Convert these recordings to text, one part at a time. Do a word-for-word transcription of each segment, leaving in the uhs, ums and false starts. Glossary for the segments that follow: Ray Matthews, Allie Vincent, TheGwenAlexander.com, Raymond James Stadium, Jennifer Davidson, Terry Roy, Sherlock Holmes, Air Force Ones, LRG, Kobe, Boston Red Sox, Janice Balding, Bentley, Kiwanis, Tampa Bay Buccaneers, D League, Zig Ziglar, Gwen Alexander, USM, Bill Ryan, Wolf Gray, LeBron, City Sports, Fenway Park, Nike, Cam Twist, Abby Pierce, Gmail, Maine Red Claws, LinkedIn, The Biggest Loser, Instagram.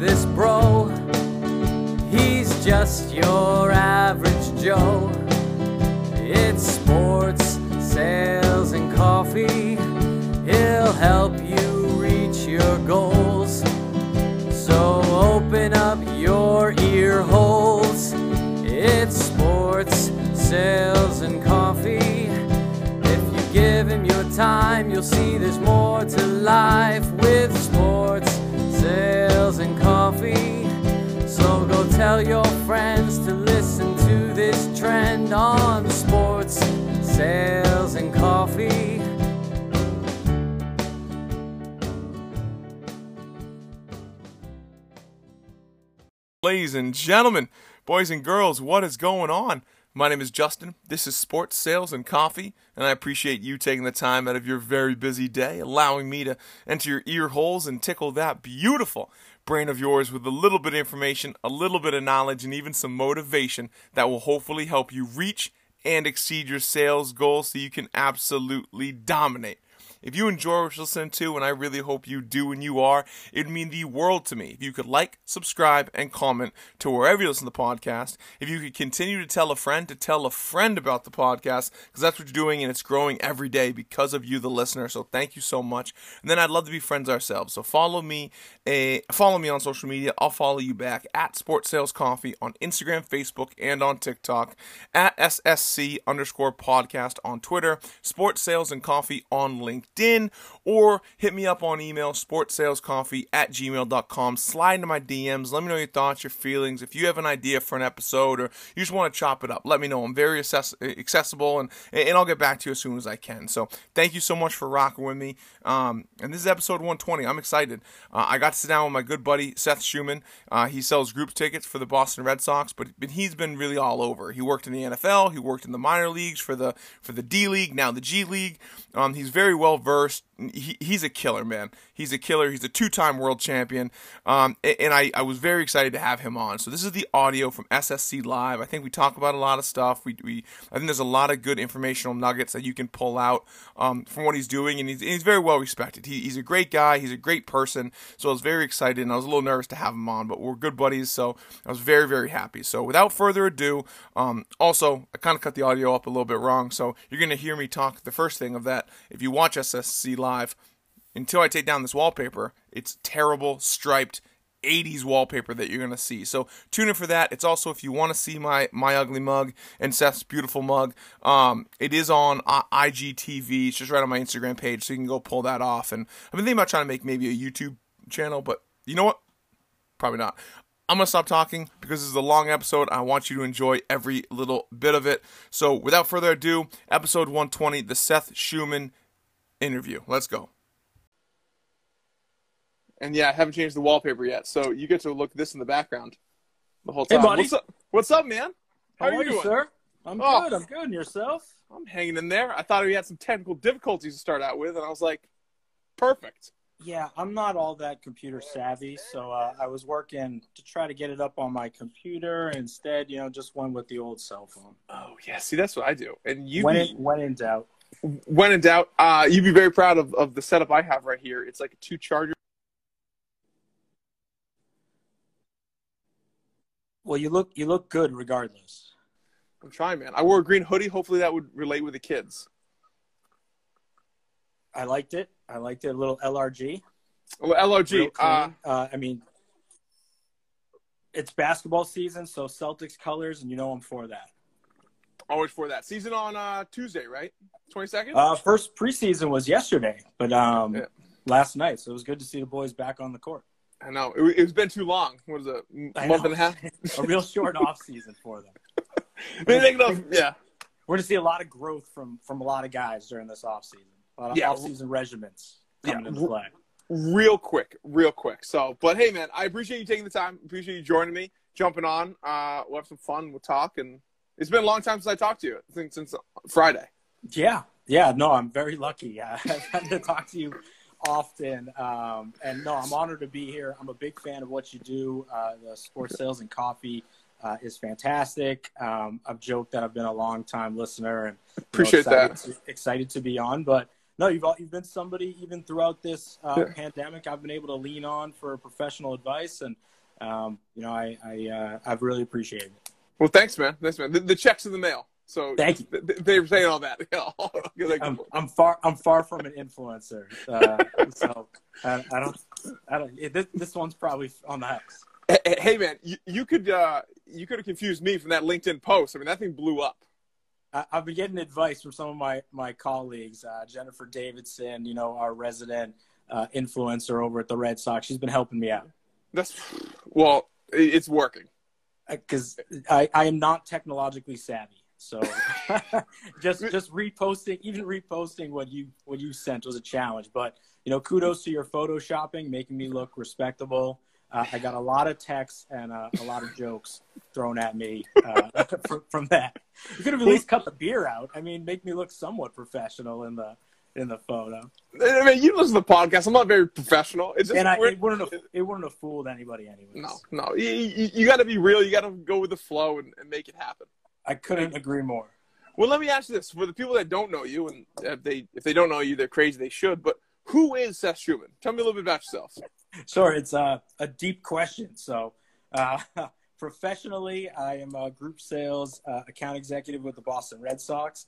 This bro, he's just your average Joe. It's sports, sales, and coffee. He'll help you reach your goals. So open up your ear holes. It's sports, sales, and coffee. If you give him your time, you'll see there's more to life with sports, sales, and coffee. So go tell your friends to listen to this trend on sports, sales, and coffee. Ladies and gentlemen, boys and girls, what is going on? My name is Justin. This is Sports, Sales, and Coffee, and I appreciate you taking the time out of your very busy day, allowing me to enter your ear holes and tickle that beautiful brain of yours with a little bit of information, a little bit of knowledge, and even some motivation that will hopefully help you reach and exceed your sales goals so you can absolutely dominate. If you enjoy what you're listening to, and I really hope you do and you are, it'd mean the world to me if you could like, subscribe, and comment to wherever you listen to the podcast. If you could continue to tell a friend to tell a friend about the podcast, because that's what you're doing, and it's growing every day because of you, the listener. So thank you so much. And then I'd love to be friends ourselves. So follow me, uh, follow me on social media. I'll follow you back at Sports Sales Coffee on Instagram, Facebook, and on TikTok. At S S C underscore podcast on Twitter. Sports Sales and Coffee on LinkedIn. LinkedIn, or hit me up on email, sports sales coffee at gmail dot com. Slide into my D Ms. Let me know your thoughts, your feelings. If you have an idea for an episode or you just want to chop it up, let me know. I'm very access- accessible, and, and I'll get back to you as soon as I can. So thank you so much for rocking with me. Um, and this is episode one twenty. I'm excited. Uh, I got to sit down with my good buddy, Seth Schumann. Uh, he sells group tickets for the Boston Red Sox, but he's been really all over. He worked in the N F L. He worked in the minor leagues for the for the D League, now the G League. Um, he's very well versed. He, he's a killer, man. He's a killer. He's a two-time world champion, um, and I, I was very excited to have him on. So this is the audio from S S C Live. I think we talk about a lot of stuff. We, we I think there's a lot of good informational nuggets that you can pull out um, from what he's doing, and he's, and he's very well respected. He, he's a great guy. He's a great person. So I was very excited, and I was a little nervous to have him on, but we're good buddies, so I was very, very happy. So without further ado, um, also, I kind of cut the audio up a little bit wrong, so you're going to hear me talk the first thing of that. If you watch S S C Live, until I take down this wallpaper, it's terrible, striped, eighties wallpaper that you're going to see. So tune in for that. It's also, if you want to see my, my ugly mug and Seth's beautiful mug, um, it is on I G T V. It's just right on my Instagram page, so you can go pull that off. And I've been thinking about trying to make maybe a YouTube channel, but you know what? Probably not. I'm going to stop talking because this is a long episode. I want you to enjoy every little bit of it. So without further ado, episode one twenty, the Seth Schumann interview. Let's go. And yeah, I haven't changed the wallpaper yet, so you get to look this in the background the whole time. Hey, buddy. What's up, what's up man? How, How are, are you, doing? Sir? I'm oh, good. I'm good. And yourself? I'm hanging in there. I thought we had some technical difficulties to start out with, and I was like, perfect. Yeah, I'm not all that computer savvy, so uh, I was working to try to get it up on my computer. Instead, you know, just went with the old cell phone. Oh, yeah. See, that's what I do. And you when, be- it, when in doubt. When in doubt, uh, you'd be very proud of, of the setup I have right here. It's like a two-charger. Well, you look you look good regardless. I'm trying, man. I wore a green hoodie. Hopefully that would relate with the kids. I liked it. I liked it. A little L R G. Oh, L R G. Uh, uh, I mean, it's basketball season, so Celtics colors, and you know I'm for that. Always for that. Season on uh, Tuesday, right? twenty-second? Uh, first preseason was yesterday, but um, yeah. last night. So it was good to see the boys back on the court. I know. It, it's been too long. What is it? A month and a half? A real short off season for them. They make enough. Yeah. We're going to see a lot of growth from, from a lot of guys during this off season. A lot of yeah. off-season regiments coming yeah. into play. Real quick. Real quick. So, but hey, man, I appreciate you taking the time. Appreciate you joining me, jumping on. Uh, we'll have some fun. We'll talk. And it's been a long time since I talked to you. I think since Friday. Yeah. Yeah. No, I'm very lucky. I've had to talk to you often. Um, and no, I'm honored to be here. I'm a big fan of what you do. Uh, the sports sales and coffee uh, is fantastic. Um, I've joked that I've been a long time listener and appreciate know, excited that. To, excited to be on, but no, you've all, you've been somebody even throughout this uh, yeah. pandemic I've been able to lean on for professional advice, and um, you know I, I uh, I've really appreciated it. Well, thanks, man. Thanks, man. The, the check's in the mail. So thank you. Th- they're saying all that. Like, I'm, I'm far. I'm far from an influencer. Uh, so I, I don't. I don't. It, this, this one's probably on the house. Hey, hey man, you, you could uh, you could have confused me from that LinkedIn post. I mean, that thing blew up. I, I've been getting advice from some of my my colleagues, uh, Jennifer Davidson. You know, our resident uh, influencer over at the Red Sox. She's been helping me out. That's well. It's working. Because I, I am not technologically savvy. So just just reposting, even reposting what you what you sent was a challenge. But, you know, kudos to your photoshopping, making me look respectable. Uh, I got a lot of texts and uh, a lot of jokes thrown at me uh, from, from that. You could have at least cut the beer out. I mean, make me look somewhat professional in the in the photo. I mean, you listen to the podcast. I'm not very professional. It's just and I, it, wouldn't have, it wouldn't have fooled anybody anyway. No, no. You, you, you got to be real. You got to go with the flow and, and make it happen. I couldn't agree more. Well, let me ask you this. For the people that don't know you, and if they if they don't know you, they're crazy, they should, but who is Seth Schumann? Tell me a little bit about yourself. Sure. It's uh, a deep question. So uh, professionally, I am a group sales uh, account executive with the Boston Red Sox.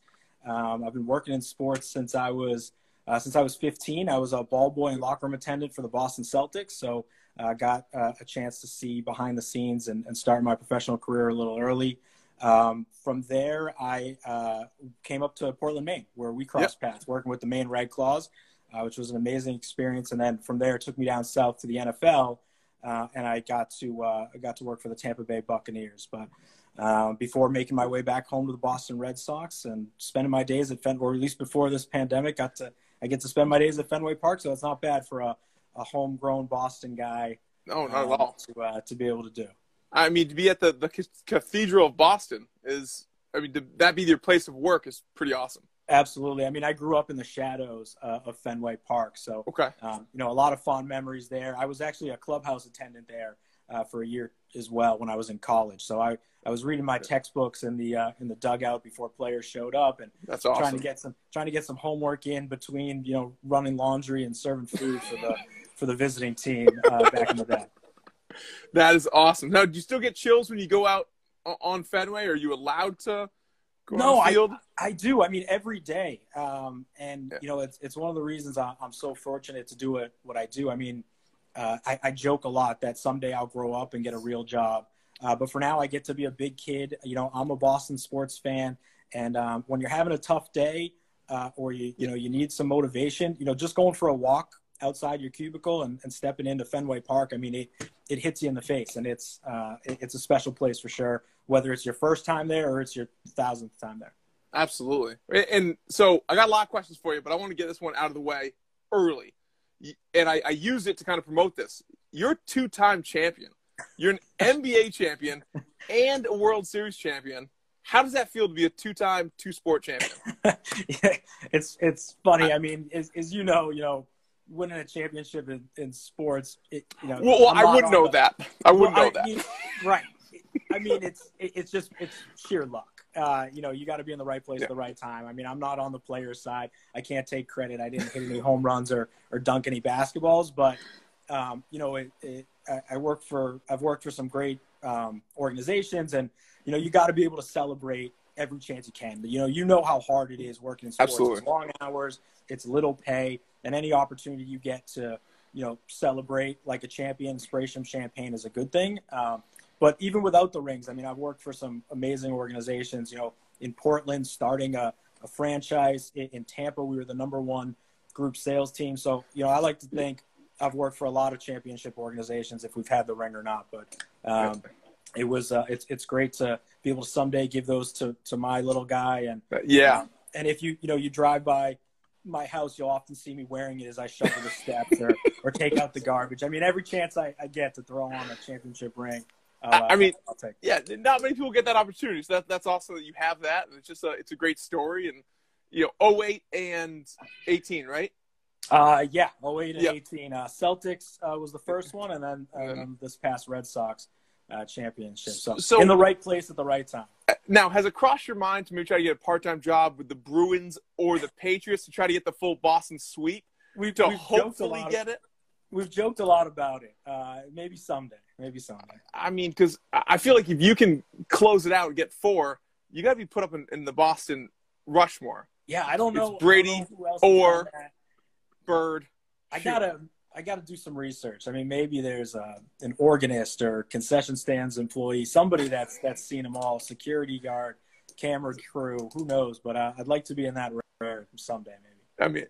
Um, I've been working in sports since I was uh, since I was fifteen. I was a ball boy and locker room attendant for the Boston Celtics. So I uh, got uh, a chance to see behind the scenes and, and start my professional career a little early. Um, from there, I uh, came up to Portland, Maine, where we crossed yep. paths working with the Maine Red Claws, uh, which was an amazing experience. And then from there, it took me down south to the N F L, uh, and I got to uh, I got to work for the Tampa Bay Buccaneers. But uh, before making my way back home to the Boston Red Sox and spending my days at Fenway, or at least before this pandemic, got to I get to spend my days at Fenway Park, so it's not bad for a, a homegrown Boston guy. No, not um, at all. To, uh, to be able to do. I mean, to be at the, the Cathedral of Boston is, I mean, to that be your place of work is pretty awesome. Absolutely. I mean, I grew up in the shadows uh, of Fenway Park. So, okay. um, you know, a lot of fond memories there. I was actually a clubhouse attendant there uh, for a year as well when I was in college. So I, I was reading my textbooks in the uh, in the dugout before players showed up, and that's awesome. trying to get some trying to get some homework in between, you know, running laundry and serving food for the for the visiting team uh, back in the day. That is awesome. Now, do you still get chills when you go out on Fenway? Are you allowed to go no, on the field? No, I, I do. I mean, every day. Um, and, yeah. you know, it's it's one of the reasons I, I'm so fortunate to do it, what I do. I mean, uh, I, I joke a lot that someday I'll grow up and get a real job. Uh, but for now, I get to be a big kid. You know, I'm a Boston sports fan. And um, when you're having a tough day uh, or, you you know, you need some motivation, you know, just going for a walk outside your cubicle and, and stepping into Fenway Park, I mean, it, it hits you in the face, and it's uh, it, it's a special place for sure, whether it's your first time there or it's your thousandth time there. Absolutely. And so I got a lot of questions for you, but I want to get this one out of the way early. And I, I use it to kind of promote this. You're a two-time champion. You're an N B A champion and a World Series champion. How does that feel to be a two-time, two-sport champion? yeah, it's it's funny. I, I mean, as, as you know, you know, winning a championship in, in sports, it, you know. Well, well I wouldn't know the, that. I wouldn't well, know I, that. You, right. I mean, it's it, it's just it's sheer luck. Uh, you know, you got to be in the right place yeah. at the right time. I mean, I'm not on the player's side. I can't take credit. I didn't hit any home runs or, or dunk any basketballs. But um, you know, it, it, I, I work for I've worked for some great um, organizations, and you know, you got to be able to celebrate every chance you can. But, you know, you know how hard it is working in sports. Absolutely. It's long hours. It's little pay. And any opportunity you get to, you know, celebrate like a champion, spray some champagne is a good thing. Um, but even without the rings, I mean, I've worked for some amazing organizations, you know, in Portland, starting a, a franchise. In, in Tampa, we were the number one group sales team. So, you know, I like to think I've worked for a lot of championship organizations if we've had the ring or not. But um, it was uh, it's, it's great to be able to someday give those to, to my little guy. And yeah. Um, and if you, you know, you drive by my house, you'll often see me wearing it as I shovel the steps or, or take out the garbage. I mean, every chance I, I get to throw on a championship ring, uh, I mean, I'll take. Yeah, not many people get that opportunity. So that, that's awesome that you have that. And it's just a, it's a great story. And, you know, oh eight and eighteen, right? Uh, yeah, oh eight and eighteen. Uh, Celtics uh, was the first one, and then um, this past Red Sox uh, championship. So, so in the right place at the right time. Now, has it crossed your mind to maybe try to get a part-time job with the Bruins or the Patriots to try to get the full Boston sweep? We've, to we've hopefully get of, it? We've joked a lot about it. Uh, maybe someday. Maybe someday. I mean, because I feel like if you can close it out and get four, you got to be put up in, in the Boston Rushmore. Yeah, I don't know. It's Brady I don't know who else or Bird. I got to I gotta do some research. I mean, maybe there's a, an organist or concession stands employee, somebody that's that's seen them all, security guard, camera crew, who knows. But uh, I'd like to be in that rare someday maybe. I mean,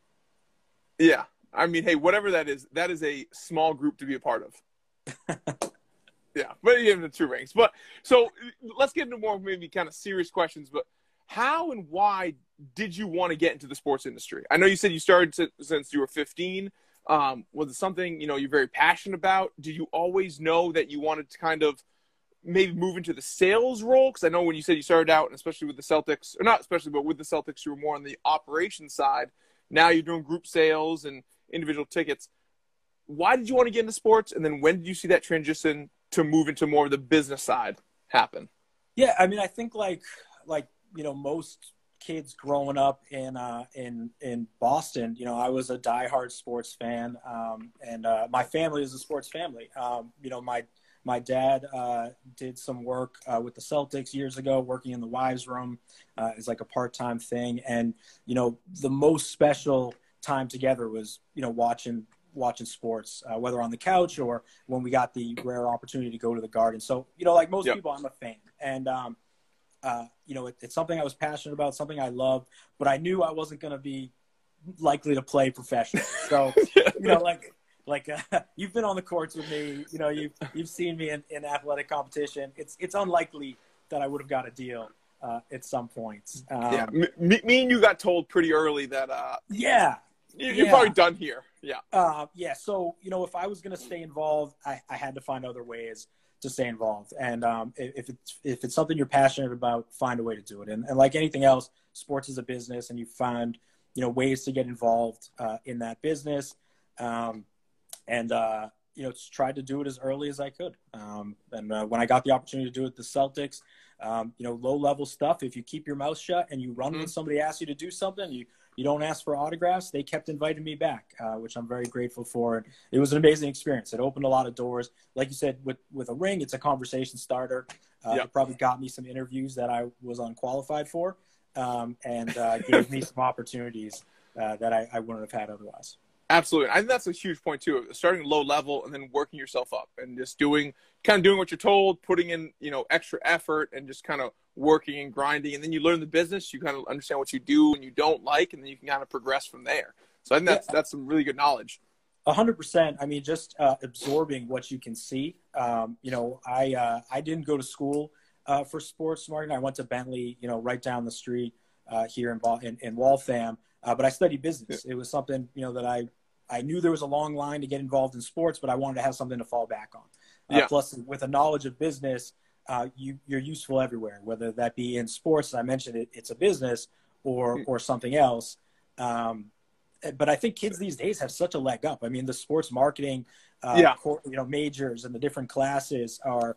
yeah. I mean, hey, whatever that is, that is a small group to be a part of. Yeah, but you give them the two rings. But so let's get into more maybe kind of serious questions. But how and why did you want to get into the sports industry? I know you said you started to, since you were fifteen. Um, was it something, you know, you're very passionate about? Did you always know that you wanted to kind of maybe move into the sales role? Because I know when you said you started out, and especially with the Celtics, or not especially, but with the Celtics, you were more on the operations side. Now you're doing group sales and individual tickets. Why did you want to get into sports? And then when did you see that transition to move into more of the business side happen? Yeah, I mean, I think like, like, you know, most kids growing up in, uh, in, in Boston, you know, I was a diehard sports fan. Um, and, uh, my family is a sports family. Um, you know, my, my dad, uh, did some work, uh, with the Celtics years ago, working in the wives room, uh, as like a part-time thing. And, you know, the most special time together was, you know, watching, watching sports, uh, whether on the couch or when we got the rare opportunity to go to the Garden. So, you know, like most yep. people, I'm a fan. And, um, Uh, you know, it, it's something I was passionate about, something I loved, but I knew I wasn't going to be likely to play professionally. So, you know, like, like uh, you've been on the courts with me, you know, you've, you've seen me in, in athletic competition. It's, it's unlikely that I would have got a deal uh, at some point. Um, yeah. Me, me and you got told pretty early that, uh, yeah, you, you're yeah. probably done here. Yeah. Uh, yeah. So, you know, if I was going to stay involved, I, I had to find other ways to stay involved. And um, if it's, if it's something you're passionate about, find a way to do it. And, and like anything else, sports is a business, and you find, you know, ways to get involved uh, in that business. Um, and, uh, you know, tried to do it as early as I could. Um, and uh, when I got the opportunity to do it, the Celtics, um, you know, low level stuff. If you keep your mouth shut and you run mm-hmm. when somebody asks you to do something, you, you don't ask for autographs. They kept inviting me back, uh, which I'm very grateful for. And it was an amazing experience. It opened a lot of doors. Like you said, with, with a ring, it's a conversation starter. Uh, yep. It probably got me some interviews that I was unqualified for, um, and uh, gave me some opportunities uh, that I, I wouldn't have had otherwise. Absolutely. I think that's a huge point too, starting low level and then working yourself up and just doing, kind of doing what you're told, putting in, you know, extra effort and just kind of working and grinding. And then you learn the business, you kind of understand what you do and you don't like, and then you can kind of progress from there. So I think that's, yeah. that's some really good knowledge. A hundred percent. I mean, just uh, absorbing what you can see. Um, you know, I, uh, I didn't go to school uh, for sports marketing. I went to Bentley, you know, right down the street uh, here in, in, in Waltham, uh, but I studied business. Yeah. It was something, you know, that I, I knew there was a long line to get involved in sports, but I wanted to have something to fall back on. Uh, yeah. Plus, with a knowledge of business, uh, you, you're useful everywhere, whether that be in sports, I mentioned it, it's a business, or, or something else. Um, but I think kids these days have such a leg up. I mean, the sports marketing, uh, yeah. cor- you know, majors and the different classes are,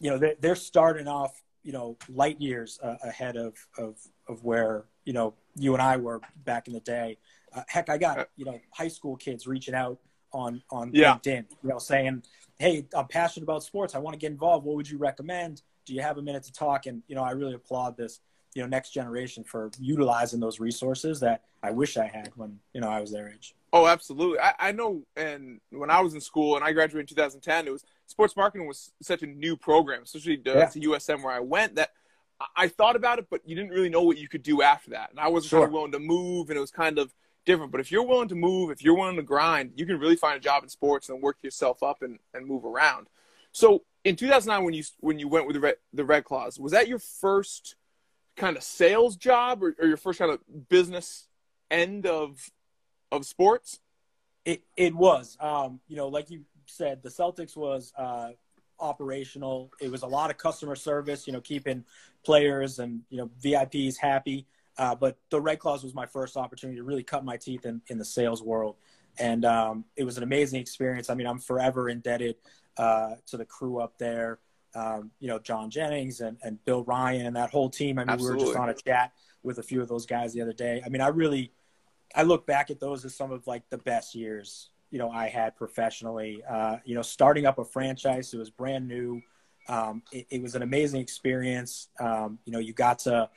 you know, they're, they're starting off, you know, light years uh, ahead of, of, of where, you know, you and I were back in the day. Uh, heck, I got, you know, high school kids reaching out on, on yeah. LinkedIn, you know, saying, hey, I'm passionate about sports. I want to get involved. What would you recommend? Do you have a minute to talk? And, you know, I really applaud this, you know, next generation for utilizing those resources that I wish I had when, you know, I was their age. Oh, absolutely. I, I know. And when I was in school and I graduated in two thousand ten, it was sports marketing was such a new program, especially to, yeah. to U S M where I went, that I thought about it, but you didn't really know what you could do after that. And I wasn't sure. really willing to move, and it was kind of different. But if you're willing to move, if you're willing to grind, you can really find a job in sports and work yourself up and, and move around. So in two thousand nine, when you when you went with the Red, the Red Claws, was that your first kind of sales job, or, or your first kind of business end of of sports? It it was. Um, you know, like you said, the Celtics was uh, – operational. It was a lot of customer service, you know, keeping players and, you know, V I Ps happy. Uh, but the Red Claws was my first opportunity to really cut my teeth in, in the sales world. And um, it was an amazing experience. I mean, I'm forever indebted uh, to the crew up there, um, you know, John Jennings and, and Bill Ryan and that whole team. I mean, Absolutely. We were just on a chat with a few of those guys the other day. I mean, I really, I look back at those as some of like the best years, you know, I had professionally, uh, you know, starting up a franchise. It was brand new. Um, it, it was an amazing experience. Um, you know, you got to,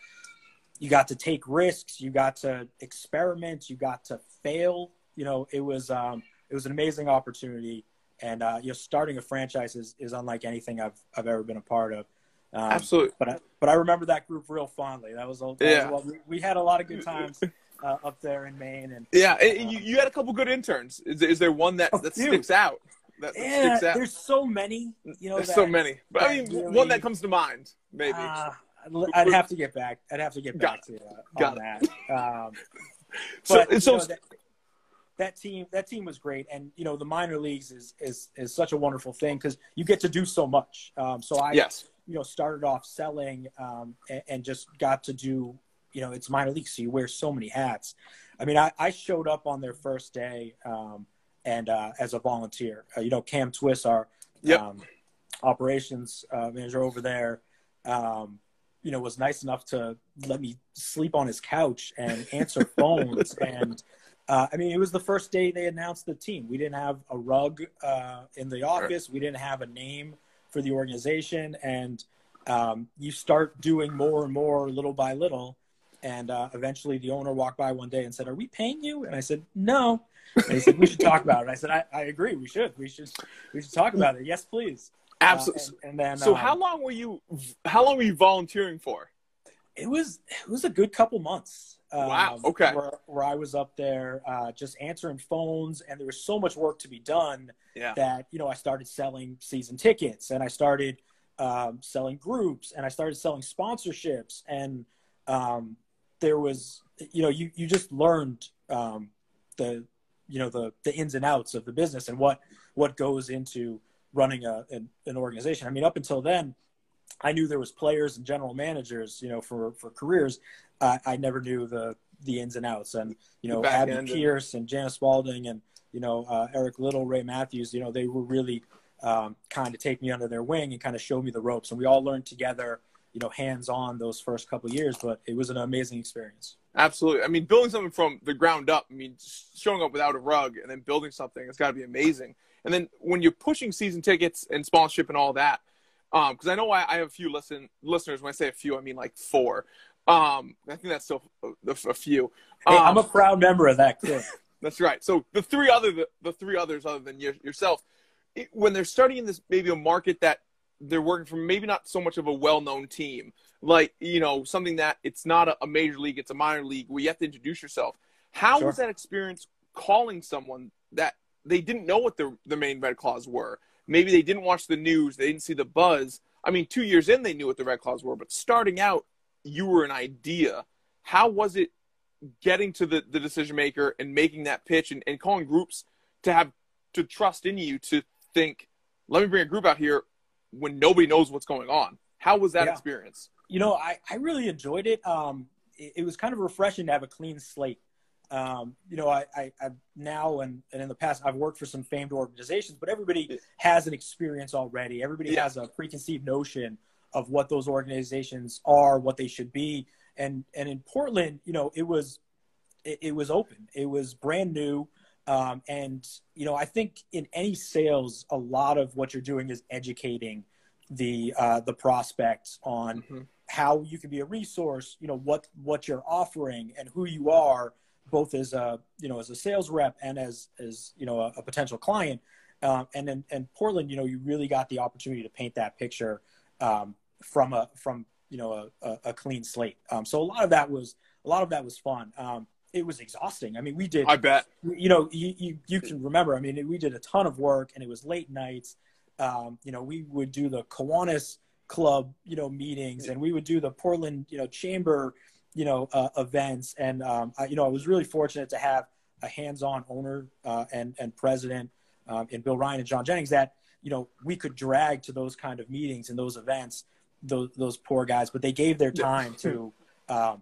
you got to take risks, you got to experiment, you got to fail. You know, it was, um, it was an amazing opportunity. And, uh, you know, starting a franchise is, is unlike anything I've, I've ever been a part of. Um, Absolutely. But I, but I remember that group real fondly. That was, that yeah. was we, we had a lot of good times uh, up there in Maine. And yeah. And uh, you, you had a couple good interns. Is, is there one that, that sticks out? That, that yeah, sticks out? There's so many, you know, there's that, so many, but I mean, really, one that comes to mind, maybe. Uh, I'd have to get back. I'd have to get back to you uh, on that. Um, but so, so you know, that, that team, that team was great. And, you know, the minor leagues is, is, is such a wonderful thing because you get to do so much. Um, so I, yes. you know, started off selling um, and, and just got to do, you know, it's minor league. So you wear so many hats. I mean, I, I showed up on their first day um, and uh, as a volunteer, uh, you know, Cam Twist, our yep. um, operations uh, manager over there, um, you know, was nice enough to let me sleep on his couch and answer phones. And, uh, I mean, it was the first day they announced the team. We didn't have a rug uh, in the office. Sure. We didn't have a name for the organization. And um, you start doing more and more little by little. And uh, eventually the owner walked by one day and said, "Are we paying you?" And I said, "No." And he said, "We should talk about it." And I said, I, I agree. We should. We should. We should talk about it. Yes, please. Absolutely. Uh, and, and then, so um, how long were you? How long were you volunteering for? It was it was a good couple months. Um, wow. Okay. Where, where I was up there, uh, just answering phones, and there was so much work to be done yeah. that you know I started selling season tickets, and I started um, selling groups, and I started selling sponsorships, and um, there was you know you you just learned um, the you know the the ins and outs of the business and what what goes into running a, an, an organization. I mean, up until then, I knew there was players and general managers, you know, for, for careers. Uh, I never knew the, the ins and outs and, you know, Abby Pierce and Janice Balding and, you know, uh, Eric Little, Ray Matthews, you know, they were really um, kind of take me under their wing and kind of show me the ropes. And we all learned together, you know, hands-on those first couple of years, but it was an amazing experience. Absolutely. I mean, building something from the ground up, I mean, showing up without a rug and then building something, it's got to be amazing. And then when you're pushing season tickets and sponsorship and all that, because um, I know I, I have a few listen, listeners. When I say a few, I mean like four. Um, I think that's still a, a few. Um, hey, I'm a proud member of that crew. That's right. So the three other, the, the three others other than your, yourself, it, when they're starting in this maybe a market that they're working from, maybe not so much of a well-known team, like you know something that it's not a, a major league, it's a minor league where you have to introduce yourself. How sure. was that experience calling someone that? They didn't know what the, the Maine Red Claws were. Maybe they didn't watch the news. They didn't see the buzz. I mean, two years in, they knew what the Red Claws were. But starting out, you were an idea. How was it getting to the, the decision maker and making that pitch and, and calling groups to have to trust in you to think, let me bring a group out here when nobody knows what's going on? How was that yeah. experience? You know, I, I really enjoyed it. Um, it. It was kind of refreshing to have a clean slate. Um, you know, I, I, I've now and, and in the past, I've worked for some famed organizations, but everybody has an experience already. Everybody yeah. has a preconceived notion of what those organizations are, what they should be. And, and in Portland, you know, it was, it, it was open, it was brand new. Um, and, you know, I think in any sales, a lot of what you're doing is educating the, uh, the prospects on mm-hmm. how you can be a resource, you know, what, what you're offering and who you are, both as a, you know, as a sales rep and as, as, you know, a, a potential client. Um, and then, and Portland, you know, you really got the opportunity to paint that picture um, from a, from, you know, a, a clean slate. Um, so a lot of that was, a lot of that was fun. Um, it was exhausting. I mean, we did, I bet, you know, you, you, you can remember, I mean, we did a ton of work and it was late nights. Um, you know, we would do the Kiwanis Club, you know, meetings, and we would do the Portland, you know, chamber, you know, uh, events. And, um, I, you know, I was really fortunate to have a hands-on owner uh, and, and president um, in Bill Ryan and John Jennings that, you know, we could drag to those kind of meetings and those events, those, those poor guys, but they gave their time to, um,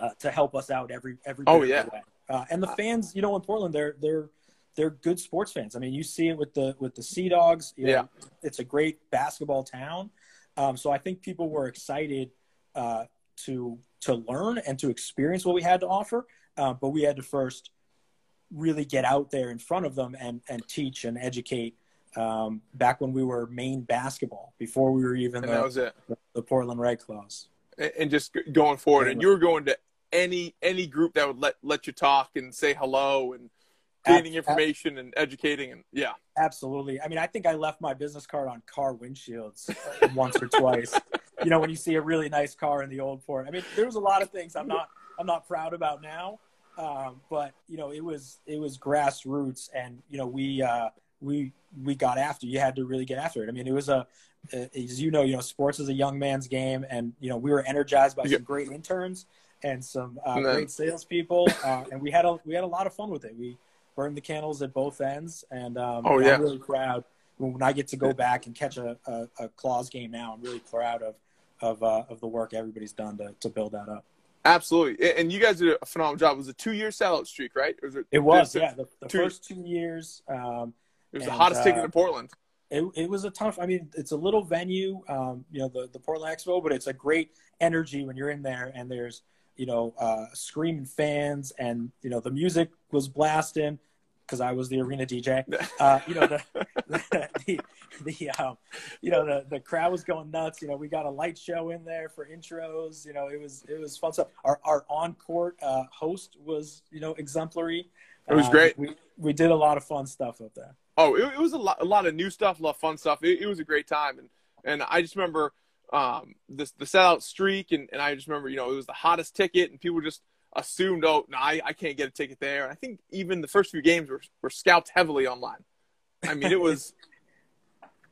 uh, to help us out every every oh yeah way. Uh, and the fans, you know, in Portland, they're they're they're good sports fans. I mean, you see it with the with the Sea Dogs. You know, yeah, it's a great basketball town. Um, so I think people were excited uh, to to learn and to experience what we had to offer. Uh, but we had to first really get out there in front of them and and teach and educate. Um, back when we were Maine basketball, before we were even the, that was it. the, the Portland Red Claws, and, and just going forward. Portland. And you were going to any any group that would let let you talk and say hello and gaining information ab and educating and yeah, absolutely. I mean, I think I left my business card on car windshields once or twice. You know, when you see a really nice car in the old port. I mean, there was a lot of things I'm not I'm not proud about now, um, but you know, it was it was grassroots, and you know, we. Uh, we we got after you had to really get after it. I mean, it was a, a as you know you know sports is a young man's game, and you know we were energized by some great interns and some uh, no. great salespeople, uh, and we had a we had a lot of fun with it. We burned the candles at both ends, and um oh, yeah. I'm really proud when I get to go back and catch a a, a Claws game now. I'm really proud of of uh, of the work everybody's done to to build that up. Absolutely. And you guys did a phenomenal job. It was a two-year sellout streak, right? Or was it, it was yeah the, the two first two years. um It was and, the hottest uh, ticket in Portland. It, it was a tough – I mean, it's a little venue, um, you know, the, the Portland Expo, but it's a great energy when you're in there, and there's, you know, uh, screaming fans, and, you know, the music was blasting because I was the arena D J. Uh, you know, the, the, the, the, um, you know the, the crowd was going nuts. You know, we got a light show in there for intros. You know, it was, it was fun stuff. Our, our on-court uh, host was, you know, exemplary. It was great. Uh, we, we did a lot of fun stuff up there. Oh, it, it was a lot, a lot of new stuff, a lot of fun stuff. It, it was a great time, and and I just remember um, this, the sellout streak, and, and I just remember, you know, it was the hottest ticket, and people just assumed, oh, no, I, I can't get a ticket there. And I think even the first few games were were scalped heavily online. I mean, it was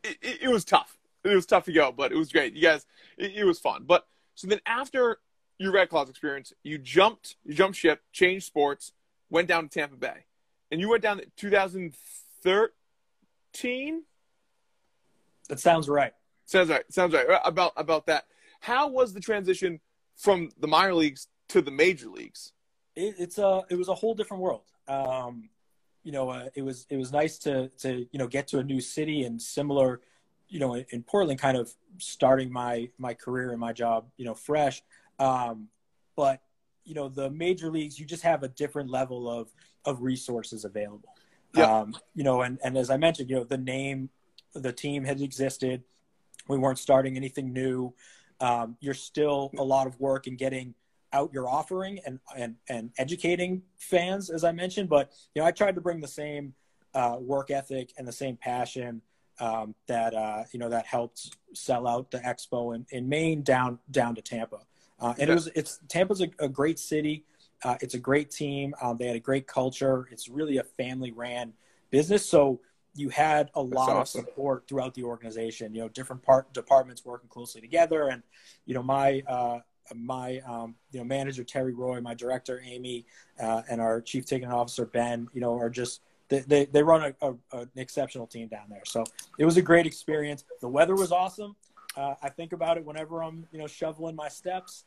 it, it, it was tough. It was tough to go, but it was great. You guys, it, it was fun. But so then after your Red Claws experience, you jumped, you jumped ship, changed sports, went down to Tampa Bay, and you went down to two thousand thirteen. That sounds right. Sounds right. Sounds right. About about that. How was the transition from the minor leagues to the major leagues? It, it's a it was a whole different world. Um, you know, uh, it was it was nice to to you know get to a new city and similar, you know, in, in Portland, kind of starting my my career and my job, you know, fresh. Um, but you know, the major leagues, you just have a different level of of resources available. Yeah. Um, you know, and, and as I mentioned, you know, the name, the team had existed. We weren't starting anything new. Um, you're still a lot of work in getting out your offering and, and, and educating fans, as I mentioned. But, you know, I tried to bring the same uh, work ethic and the same passion um, that, uh, you know, that helped sell out the Expo in, in Maine down down to Tampa. Uh, and yeah. it was, it's, Tampa's a, a great city. Uh, it's a great team. Um, they had a great culture. It's really a family-ran business. So you had a lot That's awesome. Of support throughout the organization. You know, different part departments working closely together. And you know, my uh, my um, you know manager Terry Roy, my director Amy, uh, and our chief ticket officer Ben. You know, are just they they, they run a, a, an exceptional team down there. So it was a great experience. The weather was awesome. Uh, I think about it whenever I'm you know shoveling my steps.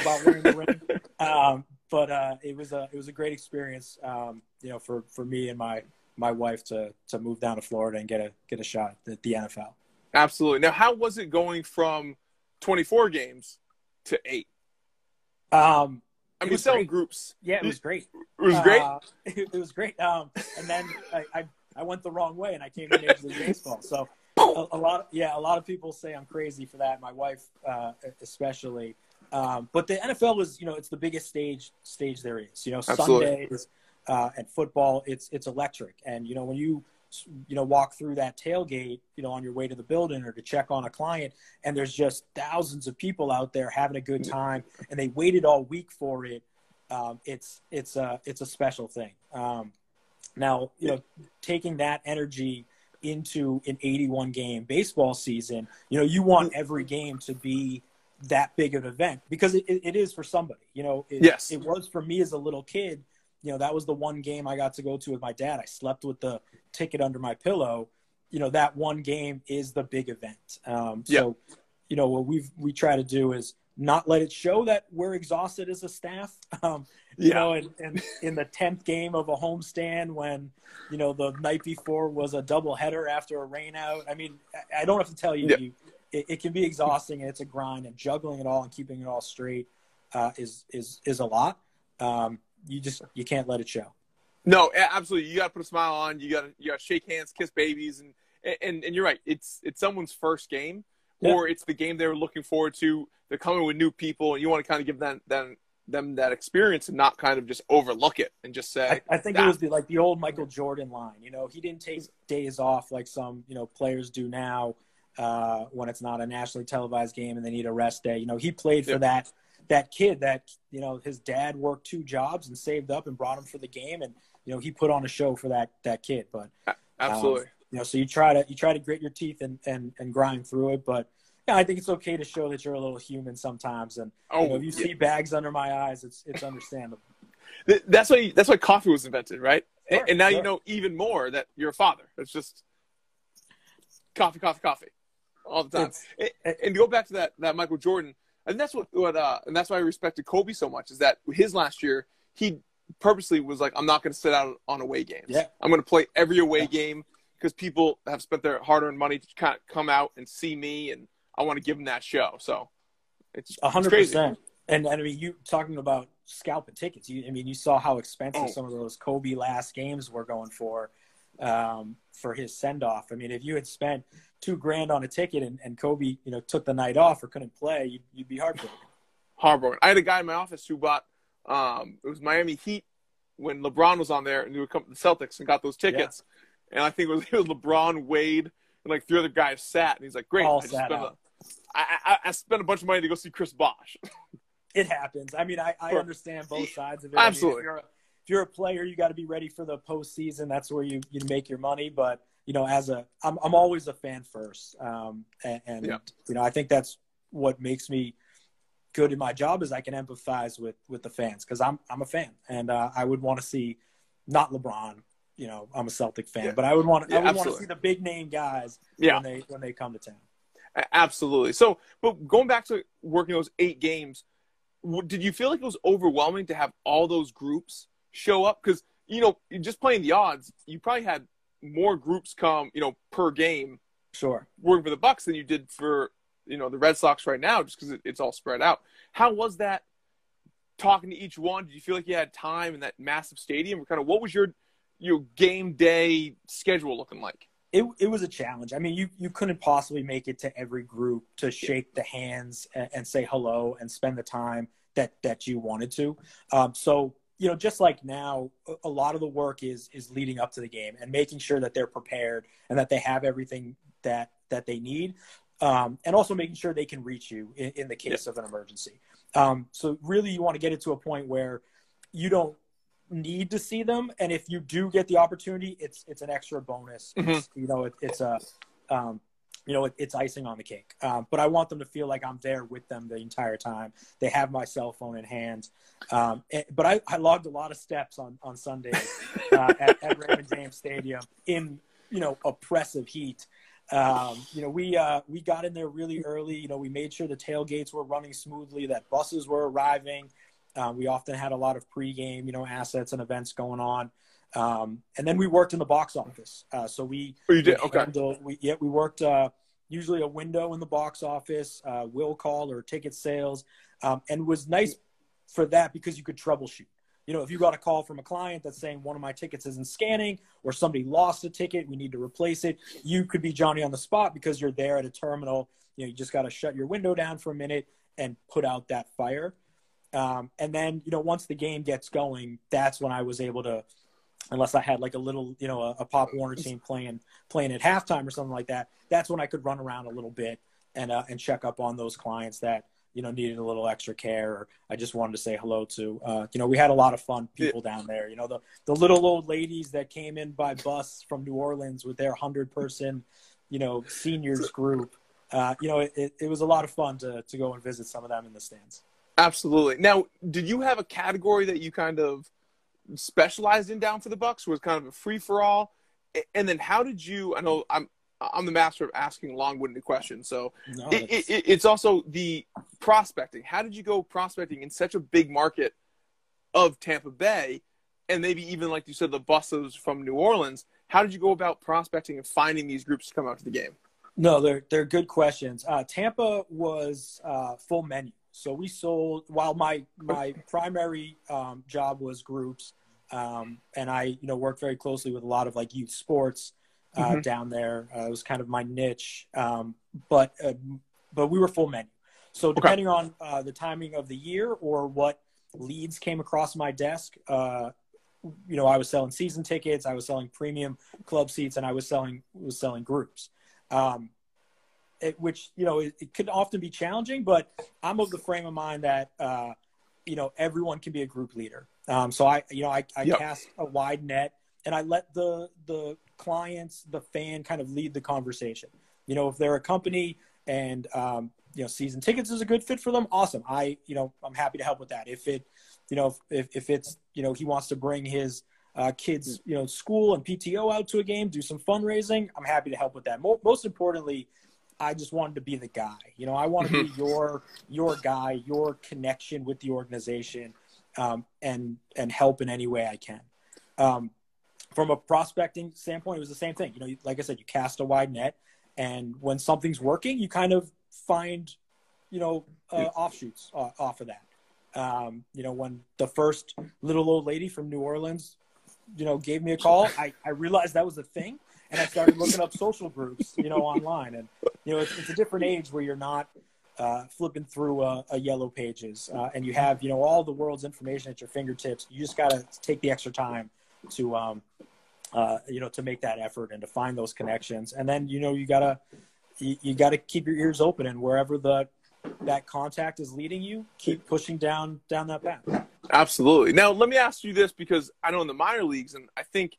About wearing the ring. Um, but uh, it was a it was a great experience, um, you know, for, for me and my my wife to to move down to Florida and get a get a shot at the N F L. Absolutely. Now, how was it going from twenty-four games to eight? Um, I mean, selling groups. Yeah, it was great. It was great. Uh, it, it was great. Um, and then I, I I went the wrong way and I came to Major League Baseball. So a, a lot, of, yeah, a lot of people say I'm crazy for that. My wife, uh, especially. Um, but the N F L was, you know, it's the biggest stage stage there is, you know, Absolutely. Sundays uh, and football, it's, it's electric. And, you know, when you, you know, walk through that tailgate, you know, on your way to the building or to check on a client, and there's just thousands of people out there having a good time, and they waited all week for it. Um, it's, it's a, it's a special thing. Um, now, you know, taking that energy into an eighty-one game baseball season, you know, you want every game to be that big of an event, because it, it is for somebody, you know, it, yes. it was for me as a little kid, you know, that was the one game I got to go to with my dad. I slept with the ticket under my pillow. You know, that one game is the big event. Um, so, yep. you know, what we've, we try to do is not let it show that we're exhausted as a staff. Um, you yeah. know, and, and in the tenth game of a homestand when, you know, the night before was a doubleheader after a rain out. I mean, I don't have to tell you, yeah. you it, it can be exhausting, and it's a grind, and juggling it all and keeping it all straight uh, is, is, is a lot. Um, you just, you can't let it show. No, absolutely. You got to put a smile on. You got to, you got to shake hands, kiss babies. And, and, and you're right. It's, it's someone's first game. Yeah. Or it's the game they were looking forward to. They're coming with new people, and you want to kind of give them, them, them that experience and not kind of just overlook it and just say. I, I think that. It was the, like the old Michael Jordan line. You know, he didn't take days off like some, you know, players do now uh, when it's not a nationally televised game and they need a rest day. You know, he played for yeah. that that kid that, you know, his dad worked two jobs and saved up and brought him for the game, and, you know, he put on a show for that that kid. But absolutely. Um, You know, so you try to you try to grit your teeth and, and, and grind through it, but yeah, I think it's okay to show that you're a little human sometimes. And oh, you know, if you yeah. see bags under my eyes, it's it's understandable. That's why that's why coffee was invented, right? Sure, and now sure. you know even more that you're a father. It's just coffee, coffee, coffee, all the time. It, and to go back to that that Michael Jordan, and that's what what uh, and that's why I respected Kobe so much, is that his last year he purposely was like, I'm not going to sit out on away games. Yeah. I'm going to play every away yeah. game. Because people have spent their hard-earned money to kind of come out and see me, and I want to give them that show. So it's a hundred percent. And I mean, you talking about scalping tickets. You, I mean, you saw how expensive oh. some of those Kobe last games were going for um, for his send-off. I mean, if you had spent two grand on a ticket and, and Kobe, you know, took the night off or couldn't play, you'd, you'd be heartbroken. Heartbroken. I had a guy in my office who bought um, it was Miami Heat when LeBron was on there, and he would come to the Celtics and got those tickets. Yeah. And I think it was, it was LeBron, Wade, and like three other guys sat. And he's like, great. I, just spent a, I, I, I spent a bunch of money to go see Chris Bosh. It happens. I mean, I, I understand both sides of it. Absolutely. I mean, if, you're a, if you're a player, you got to be ready for the postseason. That's where you, you make your money. But, you know, as a I'm, – I'm always a fan first. Um, and, and yeah. you know, I think that's what makes me good in my job, is I can empathize with, with the fans, because I'm, I'm a fan. And uh, I would want to see not LeBron – you know, I'm a Celtic fan, yeah. but I would want to, I yeah, would want to see the big name guys yeah. when they, when they come to town. Absolutely. So, but going back to working those eight games, did you feel like it was overwhelming to have all those groups show up? Cause you know, just playing the odds, you probably had more groups come, you know, per game sure. working for the Bucks than you did for, you know, the Red Sox right now, just cause it, it's all spread out. How was that talking to each one? Did you feel like you had time in that massive stadium, or kind of what was your, your game day schedule looking like? It it was a challenge. I mean, you, you couldn't possibly make it to every group to shake yeah. the hands and, and say hello and spend the time that, that you wanted to. Um, so, you know, just like now, a lot of the work is, is leading up to the game and making sure that they're prepared and that they have everything that, that they need. Um, and also making sure they can reach you in, in the case yeah. of an emergency. Um, so really you want to get it to a point where you don't need to see them, and if you do get the opportunity, it's it's an extra bonus. Mm-hmm. It's, you know, it, it's a um you know it, it's icing on the cake, um but I want them to feel like I'm there with them the entire time. They have my cell phone in hand, um and, but I, I logged a lot of steps on on Sundays uh, at, at Raymond James Stadium in you know oppressive heat. Um, you know, we, uh, we got in there really early. You know, we made sure the tailgates were running smoothly, that buses were arriving. Uh, we often had a lot of pregame, you know, assets and events going on. Um, and then we worked in the box office. Uh, so we, oh, you did? Okay. Handled, we, yeah, we worked uh, usually a window in the box office, uh, will call or ticket sales. Um, and it was nice for that because you could troubleshoot. You know, if you got a call from a client that's saying one of my tickets isn't scanning, or somebody lost a ticket, we need to replace it. You could be Johnny on the spot because you're there at a terminal. You know, you just got to shut your window down for a minute and put out that fire. Um, and then, you know, once the game gets going, that's when I was able to, unless I had like a little, you know, a, a Pop Warner team playing, playing at halftime or something like that. That's when I could run around a little bit and, uh, and check up on those clients that, you know, needed a little extra care, or I just wanted to say hello to. Uh, you know, we had a lot of fun people yeah. down there. You know, the, the little old ladies that came in by bus from New Orleans with their hundred person, you know, seniors group. Uh, you know, it, it, it was a lot of fun to, to go and visit some of them in the stands. Absolutely. Now, did you have a category that you kind of specialized in down for the Bucks? Was kind of a free for all? And then how did you, I know I'm, I'm the master of asking long-winded questions. So no, it, it, it's also the prospecting. How did you go prospecting in such a big market of Tampa Bay, and maybe even, like you said, the buses from New Orleans? How did you go about prospecting and finding these groups to come out to the game? No, they're, they're good questions. Uh, Tampa was uh, full menu. So we sold, while my, my primary um, job was groups, um, and I, you know, worked very closely with a lot of like youth sports uh, mm-hmm. down there. Uh, it was kind of my niche, um, but, uh, but we were full menu. So depending okay. on uh, the timing of the year or what leads came across my desk, uh, you know, I was selling season tickets, I was selling premium club seats, and I was selling, was selling groups, um, it, which, you know, it, it could often be challenging, but I'm of the frame of mind that, uh, you know, everyone can be a group leader. Um, so I, you know, I, I yep. cast a wide net, and I let the, the clients, the fan kind of lead the conversation. You know, if they're a company and, um, you know, season tickets is a good fit for them, awesome. I, you know, I'm happy to help with that. If it, you know, if, if it's, you know, he wants to bring his uh, kids, you know, school and P T O out to a game, do some fundraising, I'm happy to help with that. Most importantly, I just wanted to be the guy. You know, I want to be your, your guy, your connection with the organization, um, and, and help in any way I can. Um, from a prospecting standpoint, it was the same thing. You know, like I said, you cast a wide net, and when something's working, you kind of find, you know, uh, offshoots uh, off of that. Um, you know, when the first little old lady from New Orleans, you know, gave me a call, I, I realized that was a thing. And I started looking up social groups, you know, online. And, you know, it's, it's a different age where you're not uh, flipping through a, a Yellow Pages, uh, and you have, you know, all the world's information at your fingertips. You just got to take the extra time to, um, uh, you know, to make that effort and to find those connections. And then, you know, you got to, you, you got to keep your ears open, and wherever the, that contact is leading you, keep pushing down down that path. Absolutely. Now, let me ask you this, because I know in the minor leagues, and I think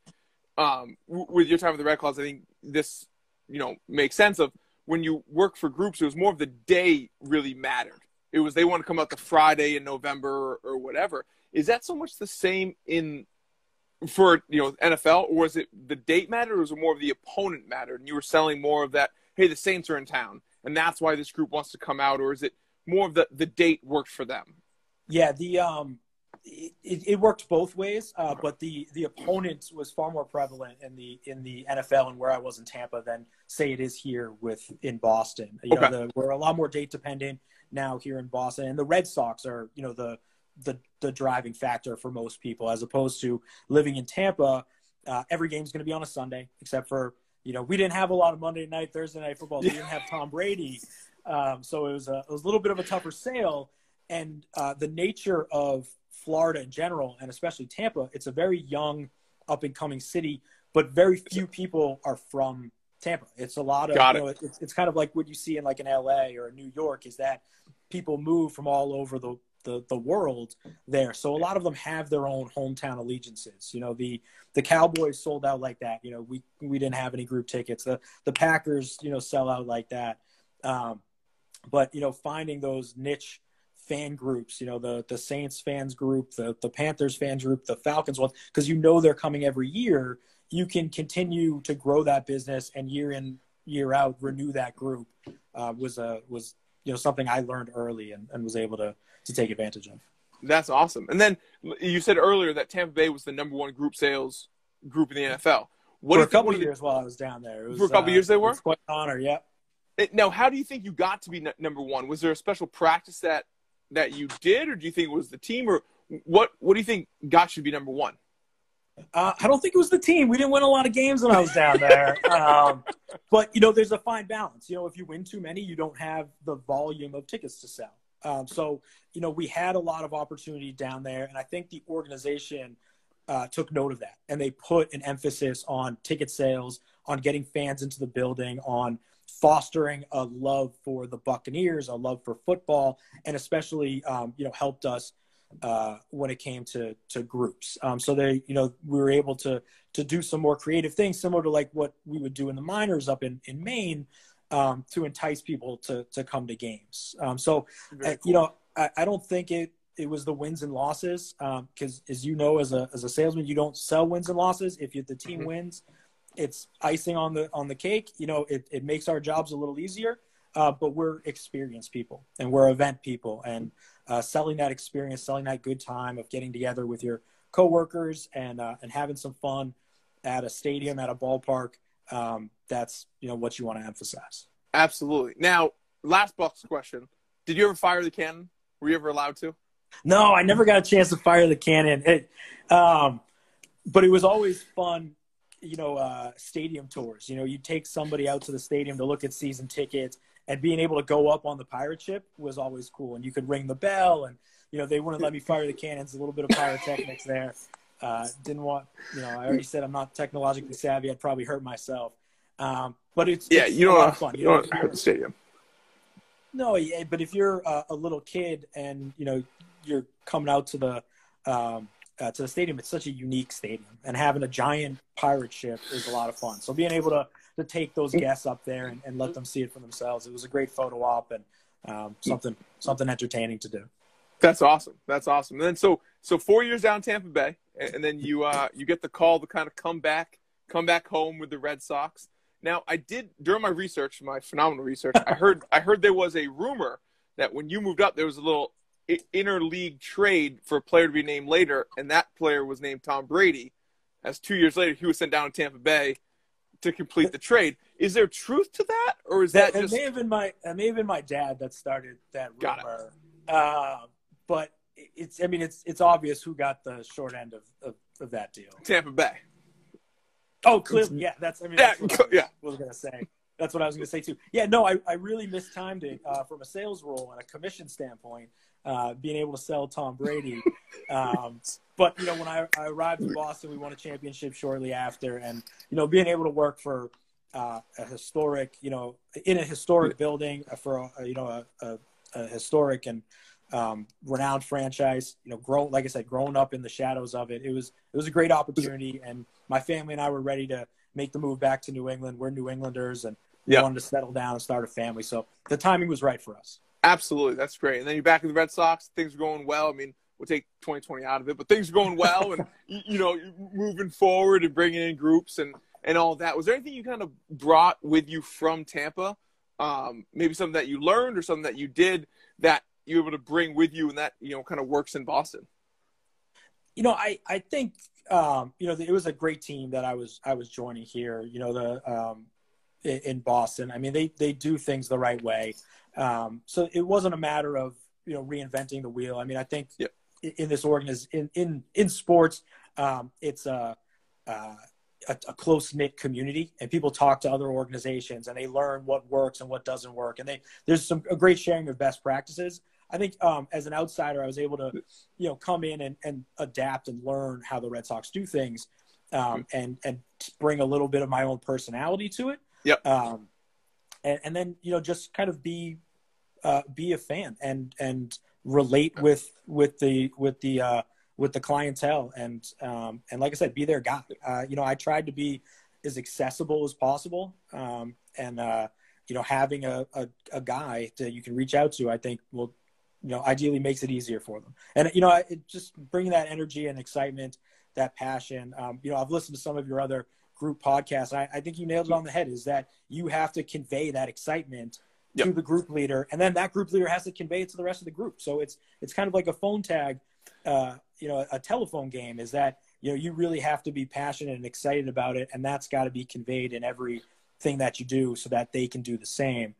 um, with your time with the Red Claws, I think this, you know, makes sense of when you work for groups, it was more of the day really mattered. It was they want to come out the Friday in November or, or whatever. Is that so much the same in for, you know, N F L, or is it the date mattered, or was it more of the opponent mattered, and you were selling more of that, hey, the Saints are in town, and that's why this group wants to come out? Or is it more of the, the date worked for them? Yeah, the um, it, it worked both ways, uh, but the the opponent was far more prevalent in the in the N F L and where I was in Tampa than say it is here with in Boston. You okay. know, the, we're a lot more date dependent now here in Boston, and the Red Sox are, you know, the the the driving factor for most people, as opposed to living in Tampa. Uh, every game's going to be on a Sunday, except for, you know, we didn't have a lot of Monday night, Thursday night football. We didn't have Tom Brady. Um, so it was, a, it was a little bit of a tougher sale. And uh, the nature of Florida in general, and especially Tampa, it's a very young, up-and-coming city, but very few people are from Tampa. It's a lot of, Got you know, it. it's, it's kind of like what you see in like an L A or New York, is that people move from all over the, the, the world there. So a lot of them have their own hometown allegiances. You know, the, the Cowboys sold out like that. You know, we, we didn't have any group tickets. The, the Packers, you know, sell out like that. Um, but, you know, finding those niche fan groups, you know, the, the Saints fans group, the, the Panthers fans group, the Falcons one, because, you know, they're coming every year. You can continue to grow that business, and year in, year out, renew that group, uh, was a, was, you know, something I learned early and, and was able to, to take advantage of. That's awesome. And then you said earlier that Tampa Bay was the number one group sales group in the N F L. What for a couple of years the, while I was down there. It was, for a couple uh, years they were? It's quite an honor, yeah. It, now, how do you think you got to be n- number one? Was there a special practice that, that you did, or do you think it was the team? Or what, what do you think got you to be number one? Uh, I don't think it was the team. We didn't win a lot of games when I was down there. Um, but, you know, there's a fine balance. You know, if you win too many, you don't have the volume of tickets to sell. Um, so, you know, we had a lot of opportunity down there, and I think the organization uh, took note of that. And they put an emphasis on ticket sales, on getting fans into the building, on fostering a love for the Buccaneers, a love for football, and especially, um, you know, helped us uh when it came to to groups. Um so they, you know, we were able to to do some more creative things, similar to like what we would do in the minors up in in Maine, um to entice people to to come to games. Um so uh, cool. you know, I, I don't think it it was the wins and losses, um because as you know, as a as a salesman, you don't sell wins and losses. If you, the team mm-hmm. wins, it's icing on the on the cake. You know, it, it makes our jobs a little easier. uh, but we're experienced people and we're event people, and uh, selling that experience, selling that good time of getting together with your coworkers and, uh, and having some fun at a stadium, at a ballpark. Um, that's, you know, what you want to emphasize. Absolutely. Now, last box question. Did you ever fire the cannon? Were you ever allowed to? No, I never got a chance to fire the cannon. It, um, but it was always fun, you know, uh, stadium tours. You know, you take somebody out to the stadium to look at season tickets, and being able to go up on the pirate ship was always cool. And you could ring the bell, and, you know, they wouldn't let me fire the cannons, a little bit of pyrotechnics there. Uh, didn't want, you know, I already said I'm not technologically savvy. I'd probably hurt myself. Um, but it's, yeah, it's you don't want, fun. You, you don't want to hurt the stadium. No, yeah, but if you're a, a little kid and, you know, you're coming out to the um, uh, to the stadium, it's such a unique stadium, and having a giant pirate ship is a lot of fun. So being able to, to take those guests up there and, and let them see it for themselves, it was a great photo op and um, something something entertaining to do. That's awesome. That's awesome. And then so so four years down Tampa Bay, and then you uh, you get the call to kind of come back come back home with the Red Sox. Now, I did, during my research, my phenomenal research, I heard I heard there was a rumor that when you moved up, there was a little interleague trade for a player to be named later, and that player was named Tom Brady. As two years later, he was sent down to Tampa Bay to complete the trade. Is there truth to that, or is that, that just? It may have been my, it may have been my dad that started that rumor. Got it. Uh, but it's, I mean, it's it's obvious who got the short end of of, of that deal. Tampa Bay. Oh, clearly, yeah. That's I mean, that's yeah, what I was, yeah. was gonna say. That's what I was gonna say too. Yeah, no, I, I really mistimed it uh, from a sales role and a commission standpoint, uh, being able to sell Tom Brady. Um, but you know, when I, I arrived in Boston, we won a championship shortly after, and you know, being able to work for uh, a historic, you know, in a historic building for a, you know a, a, a historic and um, renowned franchise, you know, grown like I said, growing up in the shadows of it, it was it was a great opportunity. And my family and I were ready to make the move back to New England. We're New Englanders, and yep. we wanted to settle down and start a family. So the timing was right for us. Absolutely. That's great. And then you're back in the Red Sox. Things are going well. I mean, we'll take twenty twenty out of it, but things are going well. And, you know, moving forward and bringing in groups and, and all that. Was there anything you kind of brought with you from Tampa? Um, maybe something that you learned or something that you did that you were able to bring with you and that, you know, kind of works in Boston? You know, I, I think – Um, you know, it was a great team that I was, I was joining here, you know, the, um, in Boston. I mean, they, they do things the right way. Um, so it wasn't a matter of, you know, reinventing the wheel. I mean, I think yeah. in this organization, in, in, in sports, um, it's a, uh, a, a close knit community, and people talk to other organizations and they learn what works and what doesn't work. And they, there's some a great sharing of best practices. I think um, as an outsider, I was able to, you know, come in and, and adapt and learn how the Red Sox do things um, and, and bring a little bit of my own personality to it. Yep. Um, and, and then, you know, just kind of be, uh, be a fan and, and relate with, with the, with the, uh, with the clientele. And, um, and like I said, be their guy. Uh, you know, I tried to be as accessible as possible. Um, and, uh, you know, having a, a, a guy that you can reach out to, I think will, you know, ideally makes it easier for them. And, you know, it just bringing that energy and excitement, that passion. Um, you know, I've listened to some of your other group podcasts. I, I think you nailed it on the head, is that you have to convey that excitement yep. to the group leader. And then that group leader has to convey it to the rest of the group. So it's, it's kind of like a phone tag, uh, you know, a telephone game, is that, you know, you really have to be passionate and excited about it. And that's got to be conveyed in everything that you do so that they can do the same.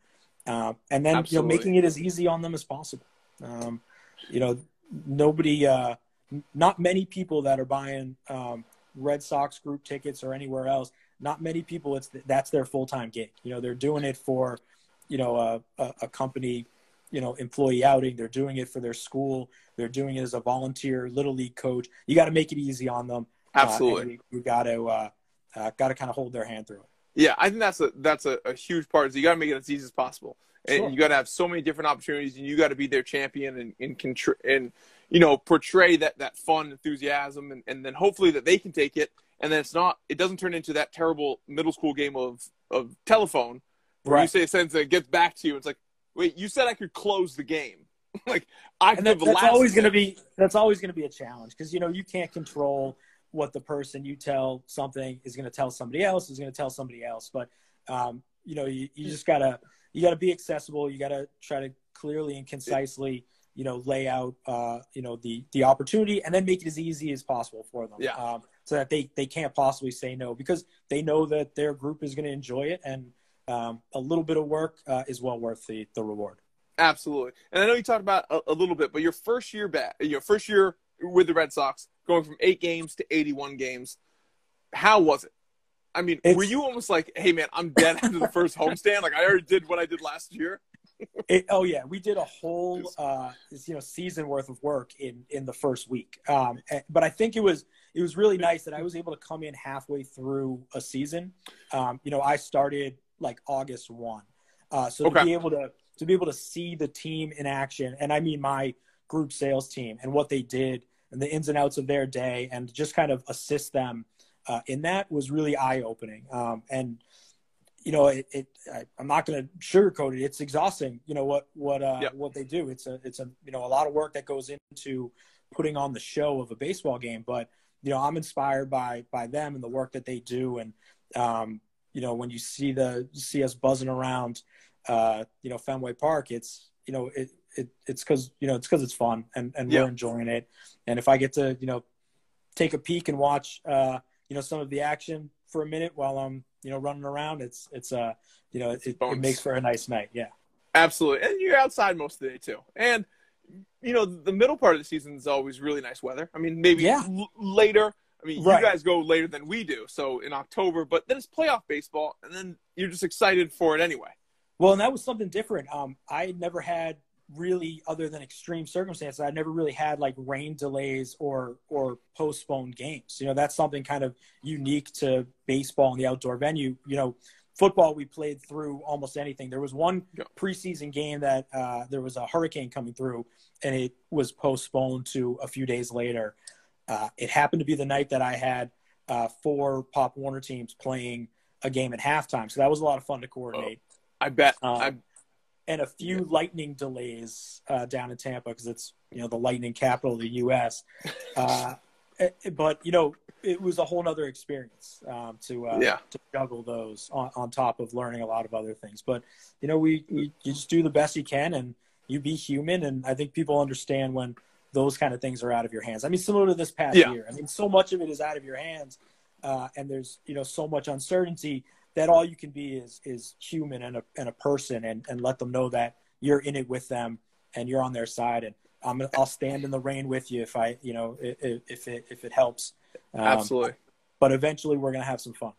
Uh, and then, Absolutely. you know, making it as easy on them as possible. Um, you know, nobody, uh, not many people that are buying um, Red Sox group tickets or anywhere else. Not many people. It's th- that's their full time gig. You know, they're doing it for, you know, a, a, a company, you know, employee outing. They're doing it for their school. They're doing it as a volunteer little league coach. You got to make it easy on them. Absolutely. Uh, you got to uh, uh, got to kind of hold their hand through it. Yeah, I think that's a that's a, a huge part. Is you got to make it as easy as possible. And sure. you got to have so many different opportunities, and you got to be their champion and and, contr- and you know, portray that, that fun enthusiasm, and, and then hopefully that they can take it, and then it's not it doesn't turn into that terrible middle school game of, of telephone where right. you say a sentence that gets back to you. It's like, wait, you said I could close the game. like I could. That, that's always going to be that's always going to be a challenge, because you know you can't control what the person you tell something is going to tell somebody else is going to tell somebody else, but um, you know you, you just got to. you got to be accessible. You got to try to clearly and concisely, you know, lay out, uh, you know, the, the opportunity, and then make it as easy as possible for them. Yeah. Um, so that they, they can't possibly say no, because they know that their group is going to enjoy it. And um, a little bit of work uh, is well worth the, the reward. Absolutely. And I know you talked about a, a little bit, but your first year back, your first year with the Red Sox, going from eight games to eighty-one games, how was it? I mean, it's, were you almost like, hey, man, I'm dead after the first homestand? Like, I already did what I did last year. It, oh, yeah. We did a whole uh, you know, season worth of work in, in the first week. Um, but I think it was it was really nice that I was able to come in halfway through a season. Um, you know, I started like August first. Uh, so okay. to be able to to be able to see the team in action, and I mean my group sales team and what they did and the ins and outs of their day, and just kind of assist them uh, in that, was really eye-opening. Um, and you know, it, it I, I'm not going to sugarcoat it. It's exhausting. You know what, what, uh, yep. what they do. It's a, it's a, you know, a lot of work that goes into putting on the show of a baseball game, but you know, I'm inspired by, by them and the work that they do. And, um, you know, when you see the, see us buzzing around, uh, you know, Fenway Park, it's, you know, it, it it's cause, you know, it's cause it's fun, and, and yep. we're enjoying it. And if I get to, you know, take a peek and watch, uh, you know, some of the action for a minute while I'm, you know, running around, it's, it's, uh, you know, it, it makes for a nice night. Yeah, absolutely. And you're outside most of the day too. And, you know, the middle part of the season is always really nice weather. I mean, maybe yeah. l- later, I mean, right. you guys go later than we do. So in October, but then it's playoff baseball, and then you're just excited for it anyway. Well, and that was something different. Um, I never had really, other than extreme circumstances, I never really had like rain delays or or postponed games. You know, that's something kind of unique to baseball and the outdoor venue. You know, football, we played through almost anything. There was one preseason game that uh, there was a hurricane coming through, and it was postponed to a few days later. Uh, it happened to be the night that I had uh, four Pop Warner teams playing a game at halftime, so that was a lot of fun to coordinate. Oh, I bet. Um, I And a few yeah. lightning delays uh, down in Tampa, because it's, you know, the lightning capital of the U S Uh, but, you know, it was a whole nother experience um, to uh, yeah. to juggle those on, on top of learning a lot of other things. But, you know, we, we you just do the best you can, and you be human. And I think people understand when those kind of things are out of your hands. I mean, similar to this past yeah. year. I mean, so much of it is out of your hands, uh, and there's, you know, so much uncertainty that all you can be is is human and a and a person, and, and let them know that you're in it with them and you're on their side, and I'm I'll stand in the rain with you if I you know if, if it if it helps. Um, absolutely. But eventually we're gonna have some fun.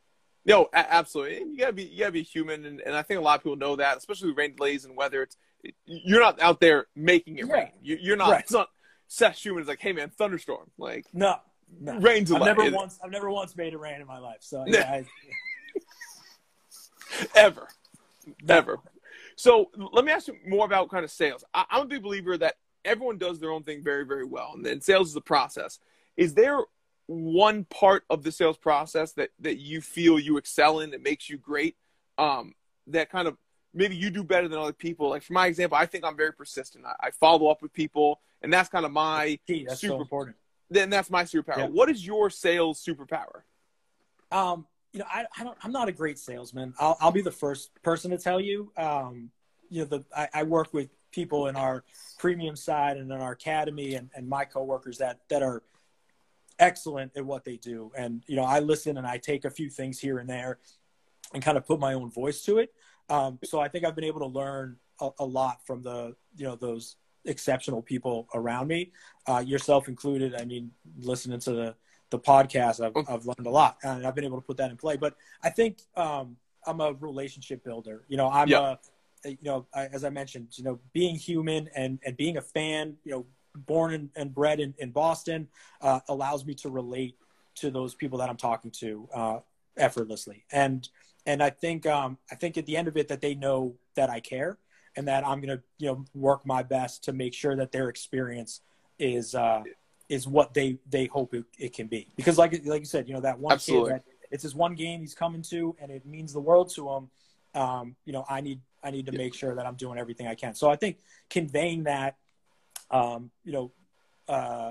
No, absolutely. You gotta be you gotta be human, and, and I think a lot of people know that, especially with rain delays and weather. It's it, you're not out there making it yeah. rain. You, you're not. Right. It's not Seth Schumann is like, hey man, thunderstorm. Like no, no. rain delay. I've never once I've never once made it rain in my life. So yeah. I, Ever, never. So let me ask you more about kind of sales. I, I'm a big believer that everyone does their own thing very, very well, and, and sales is the process. Is there one part of the sales process that, that you feel you excel in, that makes you great, um, that kind of maybe you do better than other people? Like for my example, I think I'm very persistent. I, I follow up with people, and that's kind of my key. That's super, so important. Then that's my superpower. Yeah. What is your sales superpower? Um. You know, I, I don't, I'm not a great salesman. I'll, I'll be the first person to tell you. Um, you know, the, I, I work with people in our premium side and in our academy, and, and my coworkers that that are excellent at what they do. And you know, I listen and I take a few things here and there, and kind of put my own voice to it. Um, so I think I've been able to learn a, a lot from the you know those exceptional people around me, uh, yourself included. I mean, listening to the. the podcast, I've, I've learned a lot, and I've been able to put that in play. But I think um, I'm a relationship builder. You know, I'm yeah. a, you know, I, as I mentioned, you know, being human and, and being a fan, you know, born and, and bred in, in Boston uh, allows me to relate to those people that I'm talking to uh, effortlessly. And, and I think, um, I think at the end of it that they know that I care, and that I'm going to, you know, work my best to make sure that their experience is, uh, is what they, they hope it, it can be. Because like like you said, you know, that one Absolutely. kid, that, it's his one game he's coming to, and it means the world to him. Um, you know, I need I need to yeah. make sure that I'm doing everything I can. So I think conveying that, um, you know, uh,